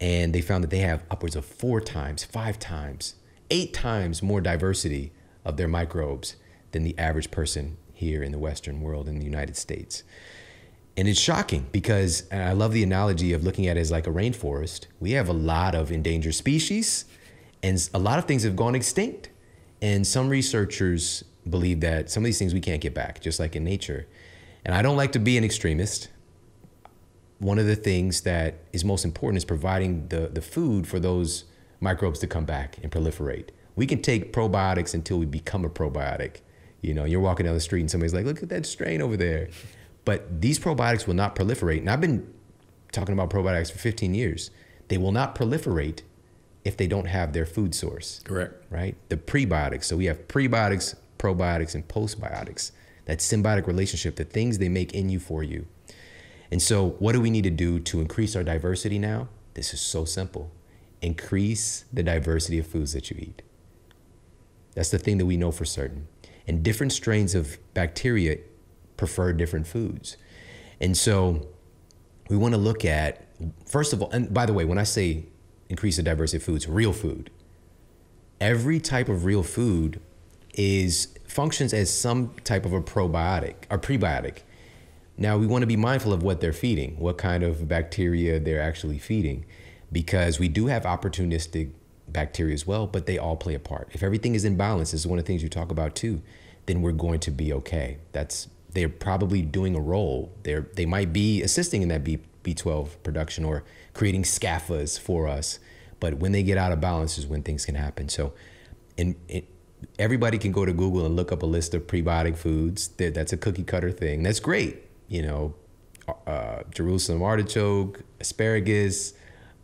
And they found that they have upwards of four times, five times, eight times more diversity of their microbes than the average person here in the Western world, in the United States. And it's shocking because, and I love the analogy of looking at it as like a rainforest. We have a lot of endangered species and a lot of things have gone extinct. And some researchers believe that some of these things we can't get back, just like in nature. And I don't like to be an extremist. One of the things that is most important is providing the, the food for those microbes to come back and proliferate. We can take probiotics until we become a probiotic. You know, you're walking down the street and somebody's like, look at that strain over there. But these probiotics will not proliferate. And I've been talking about probiotics for fifteen years. They will not proliferate if they don't have their food source. Correct. Right? The prebiotics. So we have prebiotics, probiotics, and postbiotics. That symbiotic relationship, the things they make in you for you. And so what do we need to do to increase our diversity now? This is so simple. Increase the diversity of foods that you eat. That's the thing that we know for certain. And different strains of bacteria prefer different foods. And so we want to look at, first of all, and by the way, when I say increase the diversity of foods, real food. Every type of real food is functions as some type of a probiotic or prebiotic. Now, we want to be mindful of what they're feeding, what kind of bacteria they're actually feeding, because we do have opportunistic bacteria as well, but they all play a part. If everything is in balance, this is one of the things you talk about too, then we're going to be okay. That's, they're probably doing a role. They're, they might be assisting in that B twelve production or creating scaffolds for us, but when they get out of balance is when things can happen. So in, in, everybody can go to Google and look up a list of prebiotic foods. They're, that's a cookie cutter thing. That's great. You know, uh, Jerusalem artichoke, asparagus,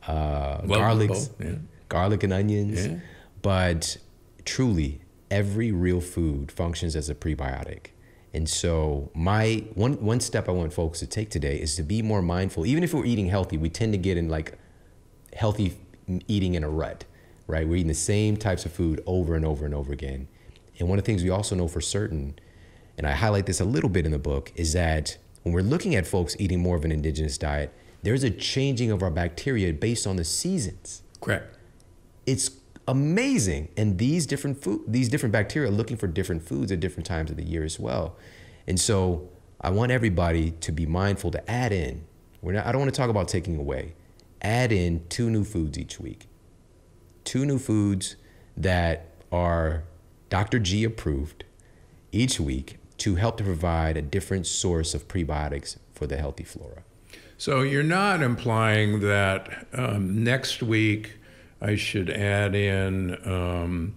uh, well, garlic, both, yeah. garlic and onions. Yeah. But truly, every real food functions as a prebiotic. And so my one, one step I want folks to take today is to be more mindful. Even if we're eating healthy, we tend to get in like healthy eating in a rut, right? We're eating the same types of food over and over and over again. And one of the things we also know for certain, and I highlight this a little bit in the book, is that when we're looking at folks eating more of an indigenous diet, there's a changing of our bacteria based on the seasons. Correct. It's amazing. And these different food, these different bacteria are looking for different foods at different times of the year as well. And so I want everybody to be mindful to add in. We're not, I don't want to talk about taking away. Add in two new foods each week. Two new foods that are Doctor G approved each week, to help to provide a different source of prebiotics for the healthy flora. So you're not implying that um, next week I should add in um,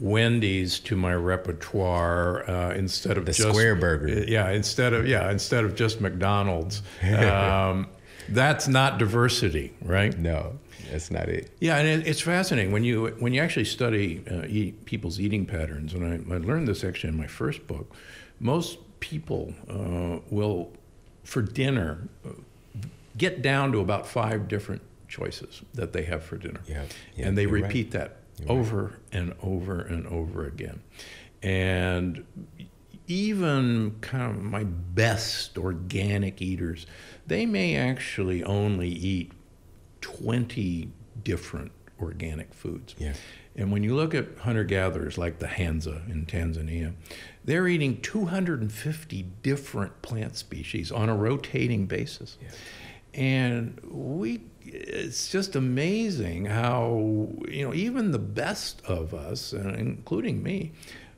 Wendy's to my repertoire uh, instead of the just, square burger. Yeah, instead of yeah, instead of just McDonald's. Um, that's not diversity, right? No, that's not it. Yeah, and it, it's fascinating when you when you actually study uh, eat, people's eating patterns, and I, I learned this actually in my first book. Most people uh, will, for dinner, get down to about five different choices that they have for dinner. Yeah, yeah, and they repeat right. that you're over right. and over and over again. And even kind of my best organic eaters, they may actually only eat twenty different organic foods. Yeah. And when you look at hunter-gatherers like the Hanza in Tanzania, they're eating two hundred fifty different plant species on a rotating basis. Yeah. And we, it's just amazing how, you know, even the best of us, including me,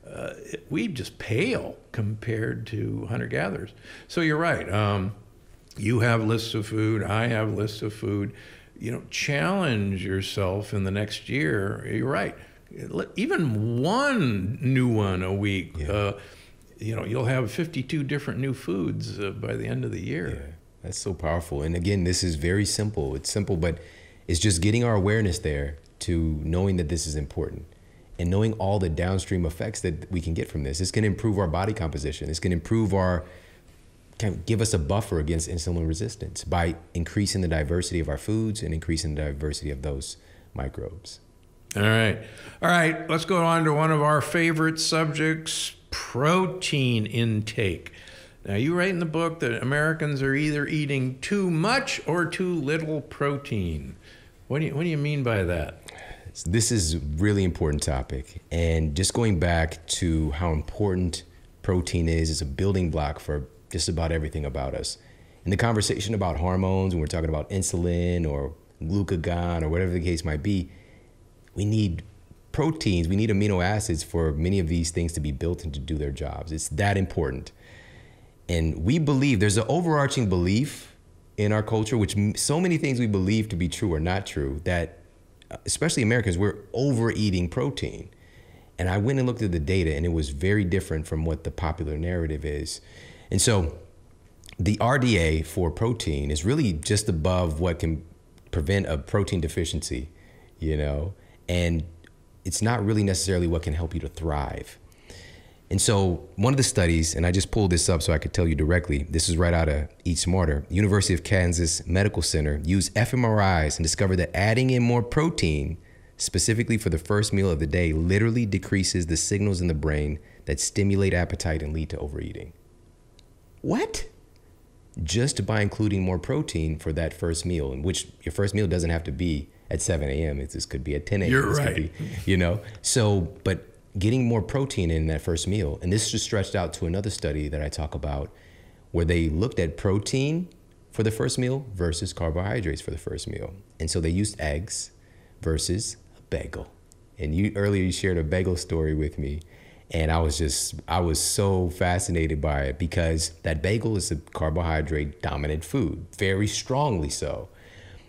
uh, we just pale compared to hunter-gatherers. So you're right. Um, you have lists of food. I have lists of food. You know, challenge yourself in the next year. You're right. Even one new one a week, yeah. uh, you know, you'll have fifty-two different new foods uh, by the end of the year. Yeah. That's so powerful. And again, this is very simple. It's simple, but it's just getting our awareness there to knowing that this is important and knowing all the downstream effects that we can get from this. It's going to improve our body composition. It's going to improve our kind of give us a buffer against insulin resistance by increasing the diversity of our foods and increasing the diversity of those microbes. All right. All right. Let's go on to one of our favorite subjects, protein intake. Now, you write in the book that Americans are either eating too much or too little protein. What do you, what do you mean by that? This is a really important topic. And just going back to how important protein is, it's a building block for just about everything about us. In the conversation about hormones, when we're talking about insulin or glucagon or whatever the case might be, we need proteins, we need amino acids for many of these things to be built and to do their jobs. It's that important. And we believe, there's an overarching belief in our culture, which so many things we believe to be true or not true, that especially Americans, we're overeating protein. And I went and looked at the data, and it was very different from what the popular narrative is. And so the R D A for protein is really just above what can prevent a protein deficiency, you know, and it's not really necessarily what can help you to thrive. And so one of the studies, and I just pulled this up so I could tell you directly, this is right out of Eat Smarter, University of Kansas Medical Center used fMRIs and discovered that adding in more protein specifically for the first meal of the day literally decreases the signals in the brain that stimulate appetite and lead to overeating. What? Just by including more protein for that first meal, in which your first meal doesn't have to be at seven A M This could be at ten A M You're right. Be, you know, so, but getting more protein in that first meal, and this is stretched out to another study that I talk about where they looked at protein for the first meal versus carbohydrates for the first meal. And so they used eggs versus a bagel. And you earlier you shared a bagel story with me, and I was just, I was so fascinated by it because that bagel is a carbohydrate dominant food, very strongly so.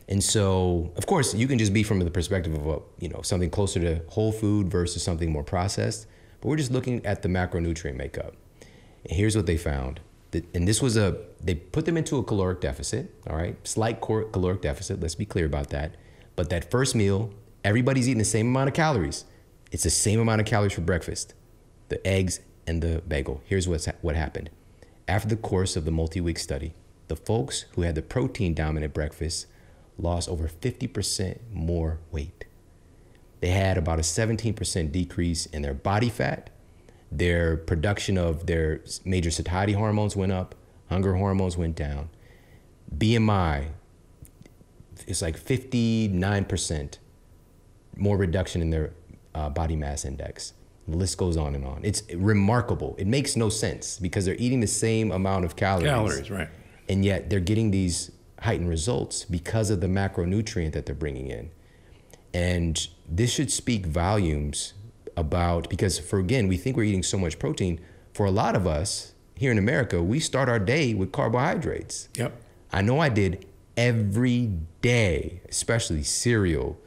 And so, of course, you can just be from the perspective of, a, you know, something closer to whole food versus something more processed, but we're just looking at the macronutrient makeup. And here's what they found. And this was a, they put them into a caloric deficit, all right, slight caloric deficit, let's be clear about that. But that first meal, everybody's eating the same amount of calories. It's the same amount of calories for breakfast, the eggs and the bagel. Here's what's ha what happened. After the course of the multi-week study, the folks who had the protein dominant breakfast lost over fifty percent more weight. They had about a seventeen percent decrease in their body fat. Their production of their major satiety hormones went up, hunger hormones went down. B M I, it's like fifty-nine percent more reduction in their uh, body mass index. The list goes on and on. It's remarkable. It makes no sense because they're eating the same amount of calories. Calories, right. And yet they're getting these heightened results because of the macronutrient that they're bringing in. And this should speak volumes about, because for again, we think we're eating so much protein. For a lot of us here in America, we start our day with carbohydrates. Yep. I know I did every day, especially cereal,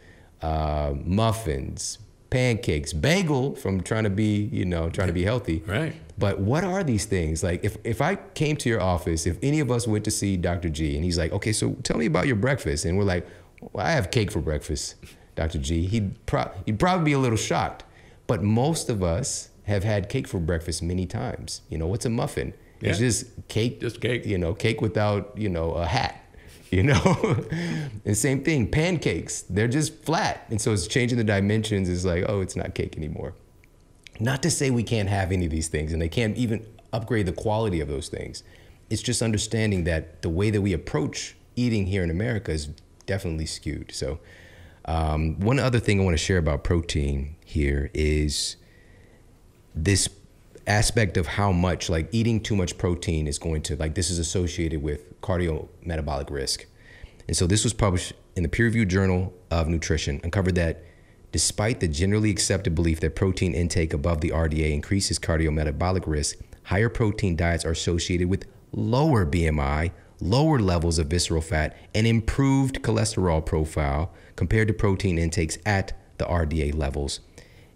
uh, muffins, pancakes, bagel from trying to be, you know, trying to be healthy. Right. But what are these things? Like if, if I came to your office, if any of us went to see Doctor G and he's like, okay, so tell me about your breakfast. And we're like, well, I have cake for breakfast, Doctor G. He'd, pro he'd probably be a little shocked. But most of us have had cake for breakfast many times. You know, what's a muffin? Yeah. It's just cake, just cake, you know, cake without, you know, a hat. You know, and same thing, pancakes, they're just flat. And so it's changing the dimensions. It's like, oh, it's not cake anymore. Not to say we can't have any of these things and they can't even upgrade the quality of those things. It's just understanding that the way that we approach eating here in America is definitely skewed. So um, one other thing I want to share about protein here is this aspect of how much, like eating too much protein is going to, like this is associated with cardiometabolic risk. And so this was published in the peer-reviewed Journal of Nutrition, uncovered that despite the generally accepted belief that protein intake above the R D A increases cardiometabolic risk, higher protein diets are associated with lower B M I, lower levels of visceral fat, and improved cholesterol profile compared to protein intakes at the R D A levels.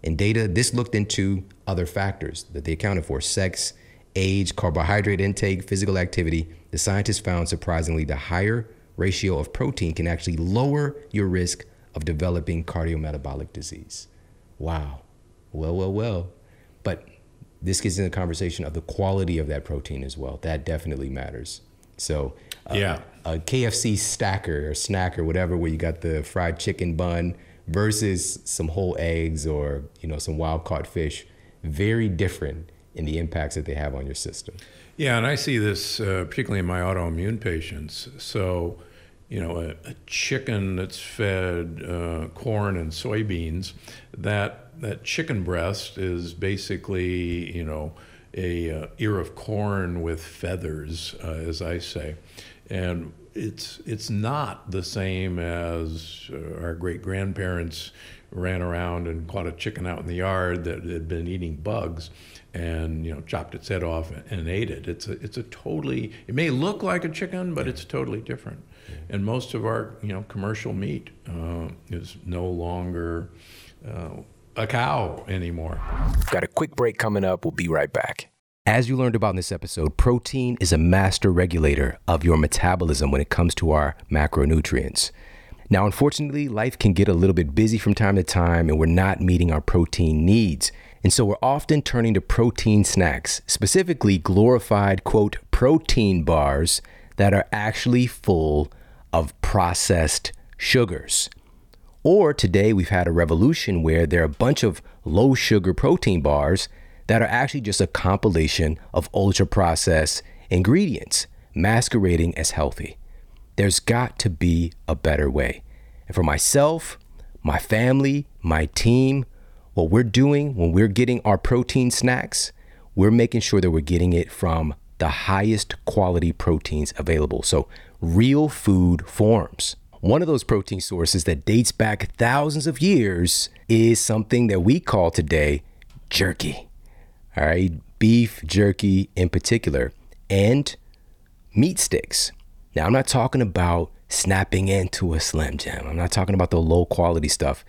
In data, this looked into other factors that they accounted for: sex, age, carbohydrate intake, physical activity. The scientists found, surprisingly, the higher ratio of protein can actually lower your risk of developing cardiometabolic disease. Wow. Well, well, well. But this gets into the conversation of the quality of that protein as well. That definitely matters. So uh, yeah. a K F C stacker or snack or whatever, where you got the fried chicken bun versus some whole eggs or, you know, some wild caught fish, very different in the impacts that they have on your system. Yeah, and I see this uh, particularly in my autoimmune patients. So, you know, a, a chicken that's fed uh, corn and soybeans, that that chicken breast is basically, you know, a uh, ear of corn with feathers, uh, as I say, and it's it's not the same as uh, our great grandparents ran around and caught a chicken out in the yard that had been eating bugs, and, you know, chopped its head off and ate it. It's a it's a totally it may look like a chicken, but it's totally different. Yeah. And most of our, you know, commercial meat uh, is no longer Uh, a cow anymore. Got a quick break coming up. We'll be right back. As you learned about in this episode, protein is a master regulator of your metabolism when it comes to our macronutrients. Now, unfortunately, life can get a little bit busy from time to time, and we're not meeting our protein needs. And so we're often turning to protein snacks, specifically glorified, quote, protein bars that are actually full of processed sugars. Or today we've had a revolution where there are a bunch of low sugar protein bars that are actually just a compilation of ultra processed ingredients masquerading as healthy. There's got to be a better way. And for myself, my family, my team, what we're doing when we're getting our protein snacks, we're making sure that we're getting it from the highest quality proteins available. So real food forms. One of those protein sources that dates back thousands of years is something that we call today jerky. All right, beef jerky in particular, and meat sticks. Now, I'm not talking about snapping into a Slim Jim. I'm not talking about the low quality stuff,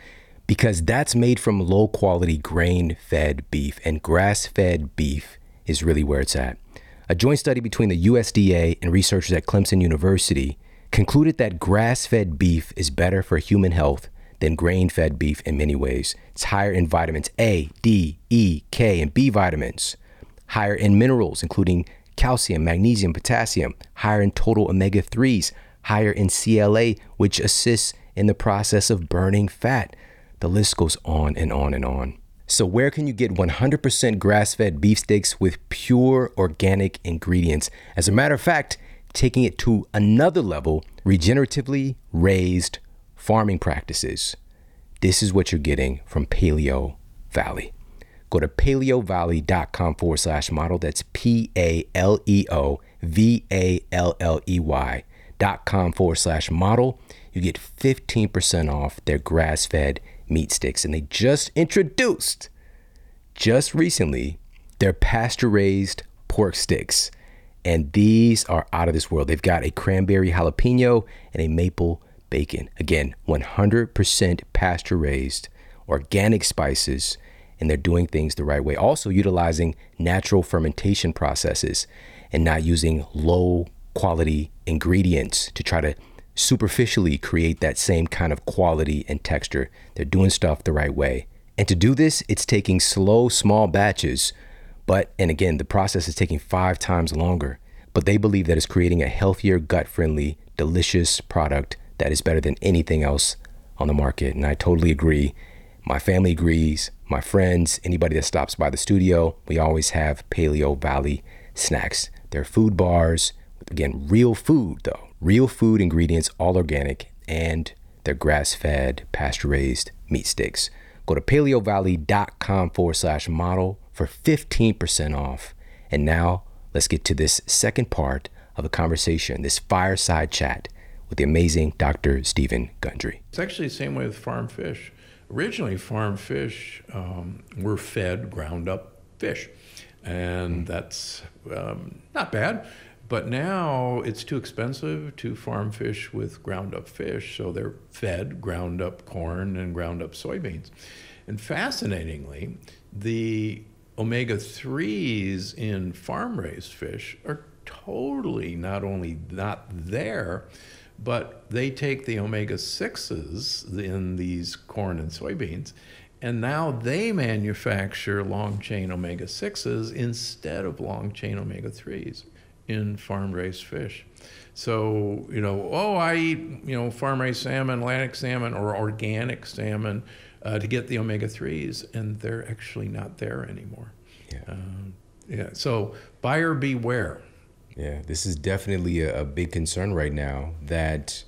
because that's made from low quality grain-fed beef, and grass-fed beef is really where it's at. A joint study between the U S D A and researchers at Clemson University concluded that grass-fed beef is better for human health than grain-fed beef in many ways. It's higher in vitamins A, D, E, K, and B vitamins, higher in minerals, including calcium, magnesium, potassium, higher in total omega threes, higher in C L A, which assists in the process of burning fat. The list goes on and on and on. So where can you get one hundred percent grass-fed beef steaks with pure organic ingredients? As a matter of fact, taking it to another level, regeneratively raised farming practices. This is what you're getting from Paleo Valley. Go to paleo valley dot com forward slash model. That's P A L E O V A L L E Y dot com forward slash model. You get fifteen percent off their grass-fed meat sticks. And they just introduced, just recently, their pasture-raised pork sticks. And these are out of this world. They've got a cranberry jalapeno and a maple bacon. Again, one hundred percent pasture raised, organic spices, and they're doing things the right way. Also utilizing natural fermentation processes and not using low quality ingredients to try to superficially create that same kind of quality and texture. They're doing stuff the right way. And to do this, it's taking slow, small batches. But, and again, the process is taking five times longer, but they believe that it's creating a healthier, gut-friendly, delicious product that is better than anything else on the market. And I totally agree. My family agrees, my friends, anybody that stops by the studio, we always have Paleo Valley snacks. They're food bars, again, real food though, real food ingredients, all organic, and they're grass-fed, pasture-raised meat sticks. Go to paleo valley dot com forward slash model for fifteen percent off. And now let's get to this second part of a conversation, this fireside chat with the amazing Doctor Stephen Gundry. It's actually the same way with farm fish. Originally, farm fish um, were fed ground up fish, and that's um, not bad. But now it's too expensive to farm fish with ground up fish, so they're fed ground up corn and ground up soybeans. And fascinatingly, the omega threes in farm-raised fish are totally not only not there, but they take the omega sixes in these corn and soybeans And now they manufacture long-chain omega sixes instead of long-chain omega threes in farm-raised fish. So, you know, oh, I eat, you know, farm-raised salmon, Atlantic salmon, or organic salmon uh, to get the omega threes, and they're actually not there anymore. Yeah. Um, yeah. So buyer beware. Yeah, this is definitely a, a big concern right now that,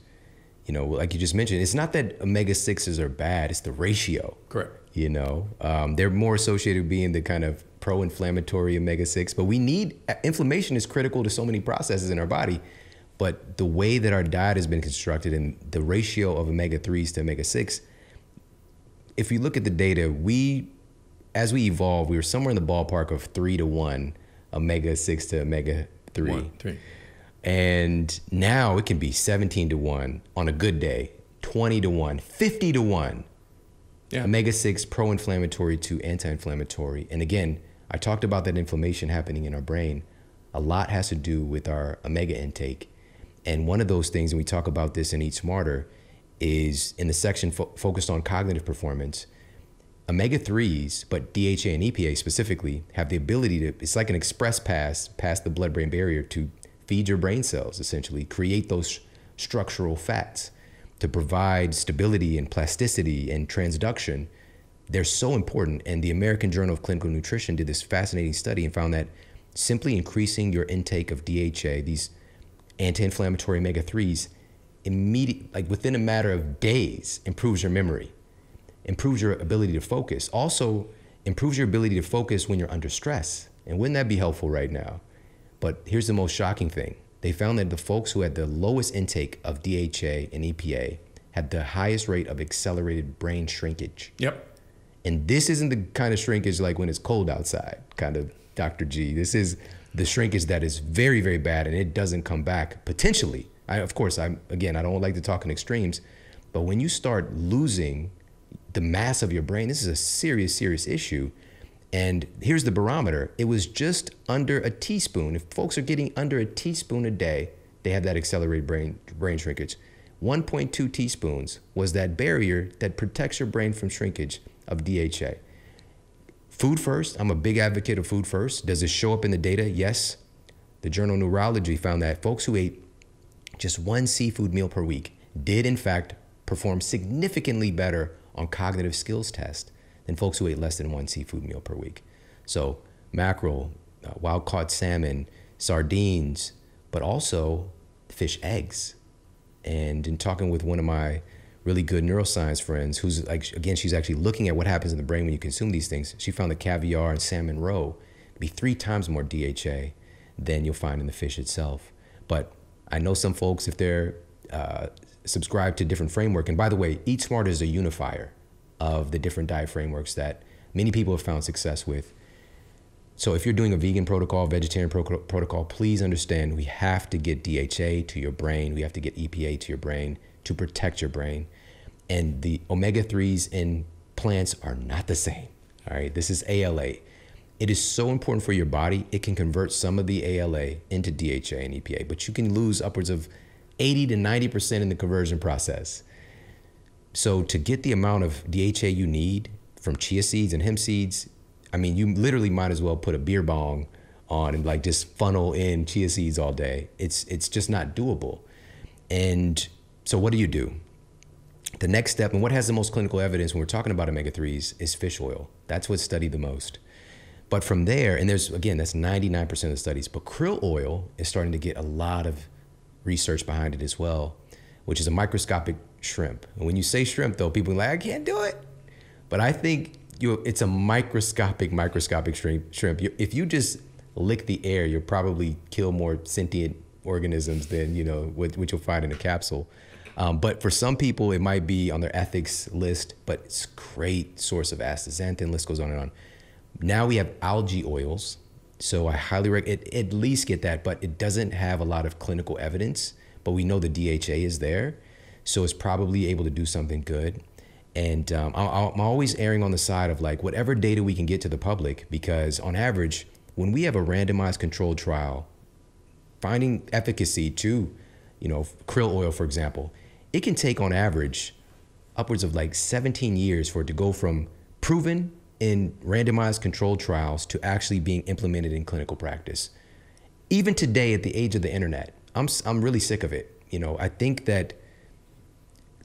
you know, like you just mentioned, it's not that omega sixes are bad, it's the ratio. Correct. You know, um, they're more associated with being the kind of pro-inflammatory omega six, but we need, inflammation is critical to so many processes in our body, but the way that our diet has been constructed and the ratio of omega threes to omega six, if you look at the data, we, as we evolved, we were somewhere in the ballpark of three to one, omega six to omega three. One, three. And now it can be seventeen to one on a good day, twenty to one, fifty to one. Yeah. omega six pro-inflammatory to anti-inflammatory. And again, I talked about that inflammation happening in our brain. A lot has to do with our omega intake. And one of those things, and we talk about this in Eat Smarter, is in the section fo focused on cognitive performance, omega threes, but D H A and E P A specifically, have the ability to, it's like an express pass past the blood-brain barrier to feed your brain cells, essentially, create those structural fats to provide stability and plasticity and transduction. They're so important. And the American Journal of Clinical Nutrition did this fascinating study and found that simply increasing your intake of D H A, these anti-inflammatory omega threes, immediate, like within a matter of days, improves your memory, improves your ability to focus, also improves your ability to focus when you're under stress. And wouldn't that be helpful right now? But here's the most shocking thing. They found that the folks who had the lowest intake of D H A and E P A had the highest rate of accelerated brain shrinkage. Yep. And this isn't the kind of shrinkage like when it's cold outside, kind of Doctor G. This is the shrinkage that is very, very bad and it doesn't come back potentially. I, of course, I'm, again, I don't like to talk in extremes, but when you start losing the mass of your brain, this is a serious, serious issue. And here's the barometer. It was just under a teaspoon. If folks are getting under a teaspoon a day, they have that accelerated brain, brain shrinkage. one point two teaspoons was that barrier that protects your brain from shrinkage of D H A. Food first. I'm a big advocate of food first. Does it show up in the data? Yes. The Journal of Neurology found that folks who ate just one seafood meal per week did, in fact, perform significantly better on cognitive skills tests than folks who ate less than one seafood meal per week. So mackerel, uh, wild-caught salmon, sardines, but also fish eggs. And in talking with one of my really good neuroscience friends, who's, like, again, she's actually looking at what happens in the brain when you consume these things, she found that caviar and salmon roe to be three times more D H A than you'll find in the fish itself. But I know some folks, if they're uh, subscribed to a different framework, and by the way, Eat Smarter is a unifier of the different diet frameworks that many people have found success with. So if you're doing a vegan protocol, vegetarian pro protocol, please understand we have to get D H A to your brain. We have to get E P A to your brain to protect your brain. And the omega threes in plants are not the same, all right? This is A L A. It is so important for your body. It can convert some of the A L A into D H A and E P A, but you can lose upwards of eighty to ninety percent in the conversion process. So to get the amount of D H A you need from chia seeds and hemp seeds, I mean, you literally might as well put a beer bong on and like just funnel in chia seeds all day. It's, it's just not doable. And so what do you do? The next step, and what has the most clinical evidence when we're talking about omega threes, is fish oil. That's what's studied the most. But from there, and there's, again, that's ninety-nine percent of the studies, but krill oil is starting to get a lot of research behind it as well, which is a microscopic shrimp. And when you say shrimp, though, people are like, I can't do it. But I think you, it's a microscopic, microscopic shrimp. shrimp. You, if you just lick the air, you'll probably kill more sentient organisms than, you know, what, what you'll find in a capsule. Um, but for some people, it might be on their ethics list, but it's a great source of astaxanthin. List goes on and on. Now we have algae oils. So I highly recommend, at least get that, but it doesn't have a lot of clinical evidence, but we know the D H A is there. So it's probably able to do something good. And um, I'm always erring on the side of like whatever data we can get to the public, because on average, when we have a randomized controlled trial, finding efficacy to, you know, krill oil, for example, it can take on average upwards of like seventeen years for it to go from proven in randomized controlled trials to actually being implemented in clinical practice. Even today, at the age of the internet, I'm, I'm really sick of it. You know, I think that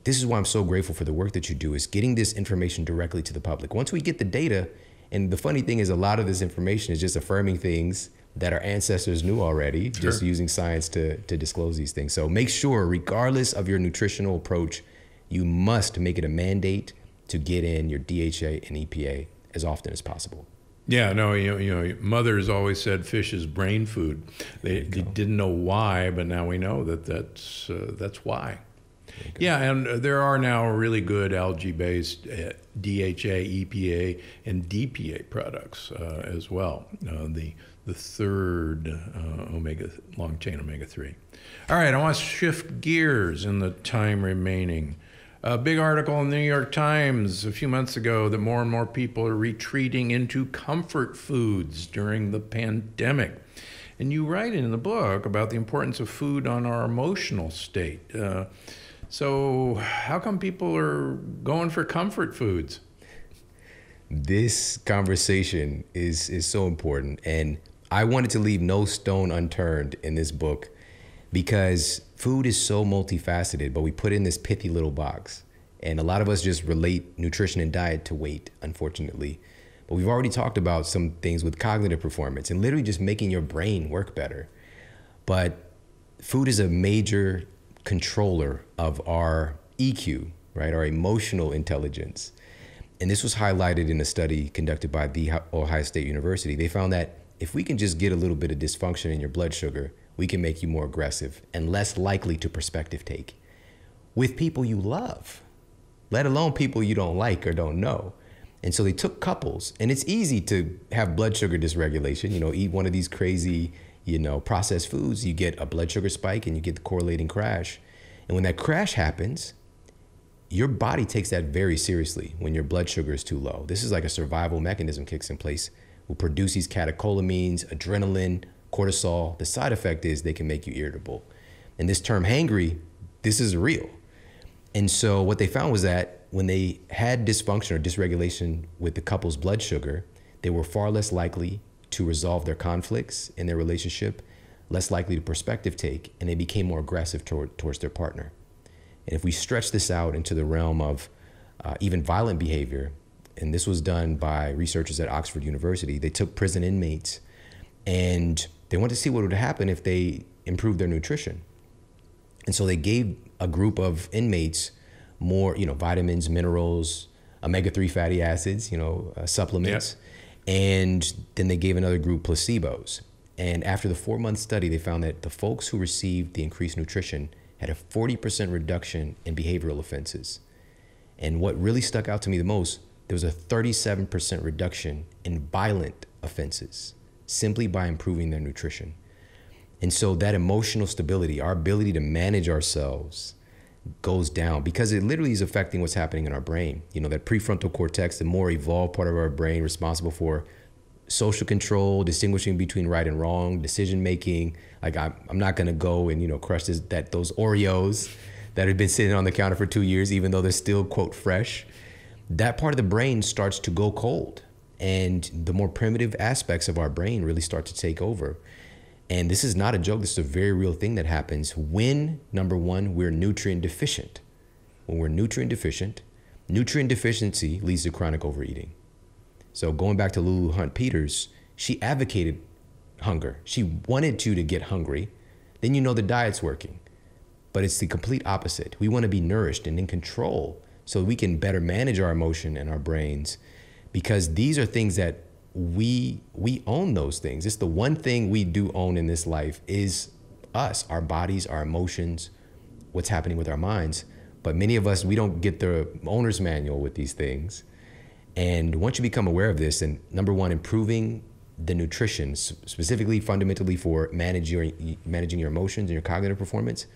this is why I'm so grateful for the work that you do, is getting this information directly to the public. Once we get the data, and the funny thing is a lot of this information is just affirming things that our ancestors knew already, sure. just using science to, to disclose these things. So make sure, regardless of your nutritional approach, you must make it a mandate to get in your D H A and E P A as often as possible. Yeah, no, you know, you know, mothers always said fish is brain food. They, they didn't know why, but now we know that that's, uh, that's why. Yeah, and there are now really good algae-based uh, D H A, E P A, and D P A products uh, as well, uh, the, the third uh, omega long-chain omega three. All right, I want to shift gears in the time remaining. A big article in the New York Times a few months ago that more and more people are retreating into comfort foods during the pandemic. And you write in the book about the importance of food on our emotional state. Uh, so how come people are going for comfort foods? This conversation is, is so important. And I wanted to leave no stone unturned in this book, because food is so multifaceted, but we put in this pithy little box. And a lot of us just relate nutrition and diet to weight, unfortunately. But we've already talked about some things with cognitive performance and literally just making your brain work better. But food is a major controller of our E Q, right? Our emotional intelligence. And this was highlighted in a study conducted by the Ohio State University. They found that if we can just get a little bit of dysfunction in your blood sugar, we can make you more aggressive and less likely to perspective take with people you love, let alone people you don't like or don't know. And so they took couples, and it's easy to have blood sugar dysregulation. You know, eat one of these crazy, you know, processed foods, you get a blood sugar spike and you get the correlating crash. And when that crash happens, your body takes that very seriously when your blood sugar is too low. This is like a survival mechanism kicks in place. We'll produce these catecholamines, adrenaline, cortisol. The side effect is they can make you irritable. And this term hangry, this is real. And so what they found was that when they had dysfunction or dysregulation with the couple's blood sugar, they were far less likely to resolve their conflicts in their relationship, less likely to perspective take, and they became more aggressive toward, towards their partner. And if we stretch this out into the realm of uh, even violent behavior, and this was done by researchers at Oxford University, they took prison inmates and they wanted to see what would happen if they improved their nutrition. And so they gave a group of inmates more, you know, vitamins, minerals, omega three fatty acids, you know, uh, supplements. Yeah. And then they gave another group placebos. And after the four month study, they found that the folks who received the increased nutrition had a forty percent reduction in behavioral offenses. And what really stuck out to me the most, there was a thirty-seven percent reduction in violent offenses, simply by improving their nutrition. And so that emotional stability, our ability to manage ourselves, goes down, because it literally is affecting what's happening in our brain. You know, that prefrontal cortex, the more evolved part of our brain responsible for social control, distinguishing between right and wrong, decision making. Like I'm, I'm not going to go and, you know, crush this, that those Oreos that have been sitting on the counter for two years, even though they're still, quote, fresh. That part of the brain starts to go cold. And the more primitive aspects of our brain really start to take over. And this is not a joke. This is a very real thing that happens when, number one, we're nutrient deficient. When we're nutrient deficient, nutrient deficiency leads to chronic overeating. So going back to Lulu Hunt Peters, she advocated hunger. She wanted you to get hungry. Then you know the diet's working. But it's the complete opposite. We want to be nourished and in control so we can better manage our emotion and our brains, because these are things that we, we own those things. It's the one thing we do own in this life is us, our bodies, our emotions, what's happening with our minds. But many of us, we don't get the owner's manual with these things. And once you become aware of this, and number one, improving the nutrition, specifically fundamentally for manage your, managing your emotions and your cognitive performance,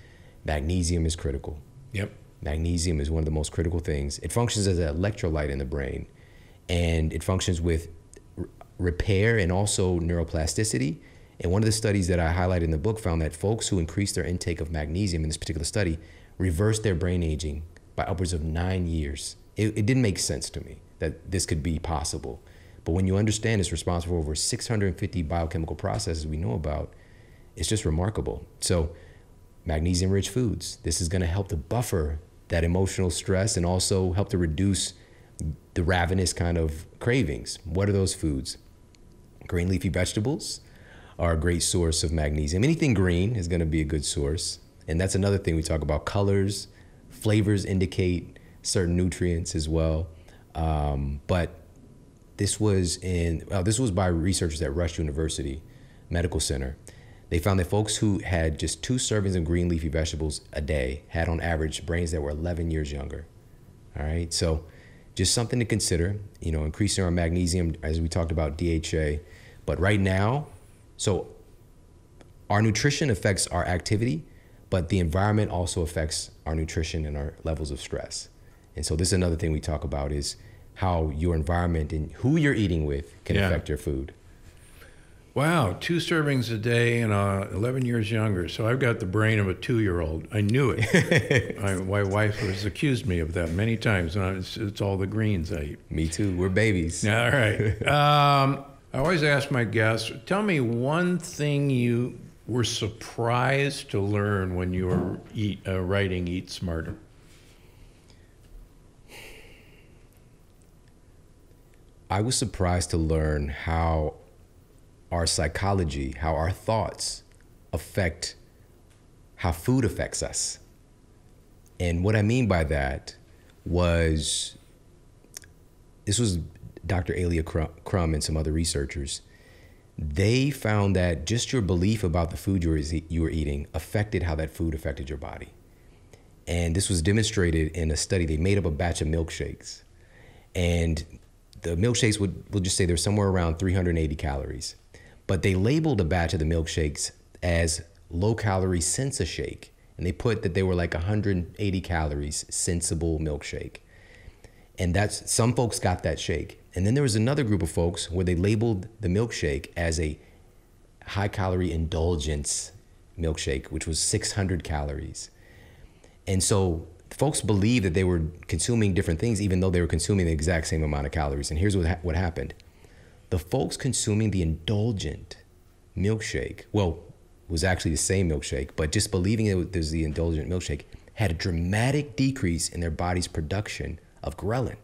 magnesium is critical. Yep. Magnesium is one of the most critical things. It functions as an electrolyte in the brain. And it functions with repair and also neuroplasticity. And one of the studies that I highlighted in the book found that folks who increased their intake of magnesium in this particular study reversed their brain aging by upwards of nine years. It, it didn't make sense to me. that this could be possible. But when you understand it's responsible for over six hundred fifty biochemical processes we know about, it's just remarkable. So magnesium-rich foods, this is gonna help to buffer that emotional stress and also help to reduce the ravenous kind of cravings. What are those foods? Green leafy vegetables are a great source of magnesium. Anything green is gonna be a good source. And that's another thing we talk about. Colors, flavors indicate certain nutrients as well. Um, but this was in, well, this was by researchers at Rush University Medical Center. They found that folks who had just two servings of green leafy vegetables a day had on average brains that were eleven years younger. All right, so just something to consider, you know, increasing our magnesium, as we talked about D H A. But right now, so our nutrition affects our activity, but the environment also affects our nutrition and our levels of stress. And so this is another thing we talk about, is how your environment and who you're eating with can yeah. affect your food. Wow, two servings a day and uh, eleven years younger. So I've got the brain of a two-year-old. I knew it. I, my wife has accused me of that many times, and I, it's, it's all the greens I eat. Me too. We're babies. All right. Um, I always ask my guests, tell me one thing you were surprised to learn when you were eat, uh, writing Eat Smarter. I was surprised to learn how our psychology, how our thoughts affect how food affects us. And what I mean by that was, this was Doctor Alia Crum and some other researchers. They found that just your belief about the food you were, you were eating affected how that food affected your body. And this was demonstrated in a study. They made up a batch of milkshakes, and the milkshakes would, we'll just say they're somewhere around three hundred eighty calories, but they labeled a batch of the milkshakes as low calorie Sensa shake. And they put that they were like one hundred eighty calories sensible milkshake. And that's, some folks got that shake. And then there was another group of folks where they labeled the milkshake as a high calorie indulgence milkshake, which was six hundred calories. And so folks believed that they were consuming different things, even though they were consuming the exact same amount of calories. And here's what, ha what happened. The folks consuming the indulgent milkshake, well, it was actually the same milkshake, but just believing it was the indulgent milkshake, had a dramatic decrease in their body's production of ghrelin.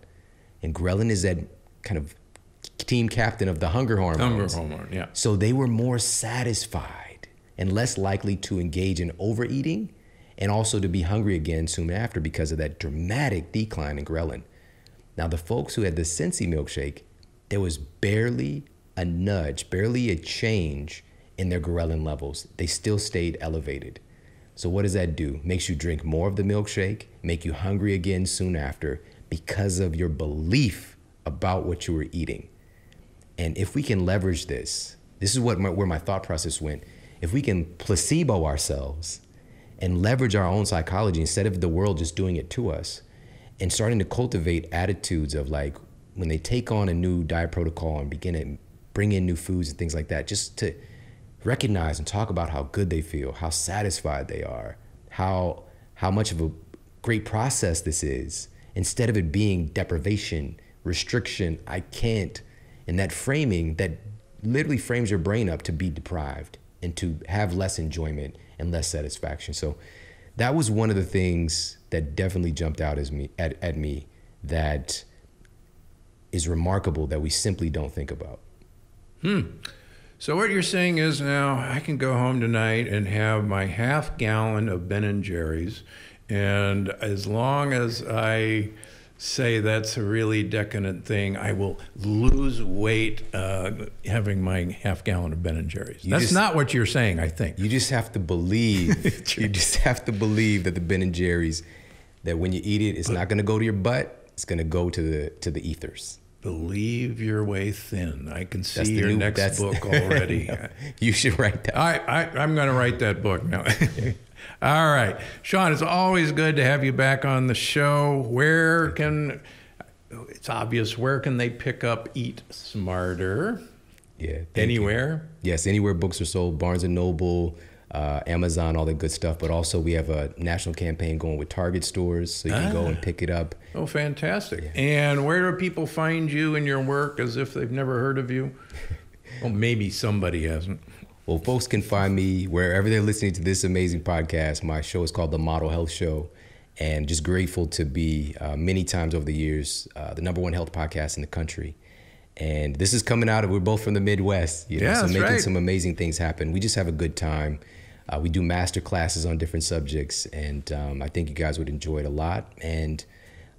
And ghrelin is that kind of team captain of the hunger hormone. Hunger hormone, yeah. So they were more satisfied and less likely to engage in overeating and also to be hungry again soon after because of that dramatic decline in ghrelin. Now, the folks who had the Sensi milkshake, there was barely a nudge, barely a change in their ghrelin levels. They still stayed elevated. So what does that do? Makes you drink more of the milkshake, make you hungry again soon after, because of your belief about what you were eating. And if we can leverage this, this is what my, where my thought process went. If we can placebo ourselves and leverage our own psychology instead of the world just doing it to us, and starting to cultivate attitudes of, like, when they take on a new diet protocol and begin to bring in new foods and things like that, just to recognize and talk about how good they feel, how satisfied they are, how, how much of a great process this is, instead of it being deprivation, restriction, I can't, and that framing that literally frames your brain up to be deprived and to have less enjoyment and less satisfaction. So that was one of the things that definitely jumped out as me, at, at me, that is remarkable that we simply don't think about. Hmm. So what you're saying is, now I can go home tonight and have my half gallon of Ben and Jerry's, and as long as I say that's a really decadent thing, I will lose weight uh, having my half gallon of Ben and Jerry's. You that's just, not what you're saying, I think. You just have to believe. You just have to believe that the Ben and Jerry's, that when you eat it, it's but, not going to go to your butt. It's going to go to the to the ethers. Believe your way thin. I can see your new, next book already. No, you should write that. I, I, I'm going to write that book now. All right. Shawn, it's always good to have you back on the show. Where can, it's obvious, where can they pick up Eat Smarter? Yeah. Anywhere? You. Yes, anywhere books are sold. Barnes and Noble, uh, Amazon, all the good stuff. But also we have a national campaign going with Target stores, so you can ah. go and pick it up. Oh, fantastic. Yeah. And where do people find you and your work as if they've never heard of you? Well, maybe somebody hasn't. Well, folks can find me wherever they're listening to this amazing podcast. My show is called The Model Health Show, and just grateful to be uh, many times over the years, uh, the number one health podcast in the country. And this is coming out of, we're both from the Midwest, you know, yeah, so making right. some amazing things happen. We just have a good time. Uh, we do master classes on different subjects, and um, I think you guys would enjoy it a lot. And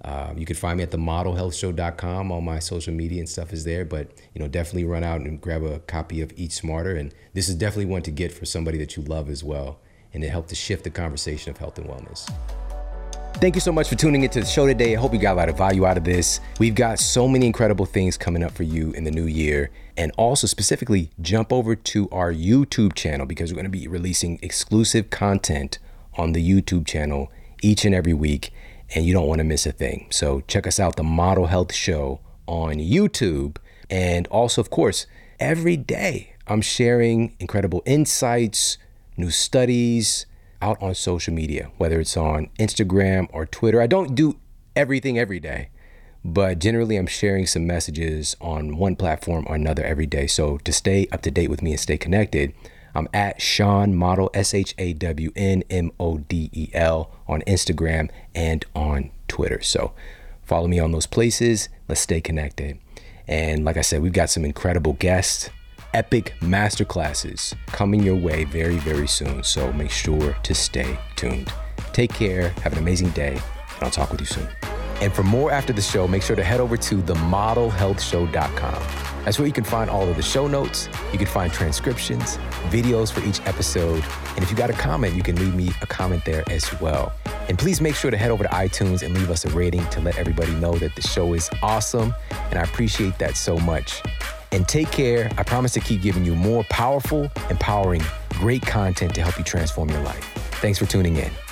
uh, you can find me at the model health show dot com. All my social media and stuff is there, but, you know, definitely run out and grab a copy of Eat Smarter. And this is definitely one to get for somebody that you love as well, and it helped to shift the conversation of health and wellness. Thank you so much for tuning into the show today. I hope you got a lot of value out of this. We've got so many incredible things coming up for you in the new year. And also specifically, jump over to our YouTube channel, because we're going to be releasing exclusive content on the YouTube channel each and every week. And you don't want to miss a thing. So check us out, The Model Health Show on YouTube. And also, of course, every day I'm sharing incredible insights, new studies, out on social media, whether it's on Instagram or Twitter. I don't do everything every day, but generally I'm sharing some messages on one platform or another every day. So to stay up to date with me and stay connected, I'm at Shawn Model, S H A W N M O D E L on Instagram and on Twitter. So follow me on those places. Let's stay connected. And like I said, we've got some incredible guests, epic masterclasses coming your way very, very soon. So make sure to stay tuned. Take care. Have an amazing day. And I'll talk with you soon. And for more after the show, make sure to head over to the model health show dot com. That's where you can find all of the show notes. You can find transcriptions, videos for each episode. And if you got a comment, you can leave me a comment there as well. And please make sure to head over to iTunes and leave us a rating to let everybody know that the show is awesome. And I appreciate that so much. And take care. I promise to keep giving you more powerful, empowering, great content to help you transform your life. Thanks for tuning in.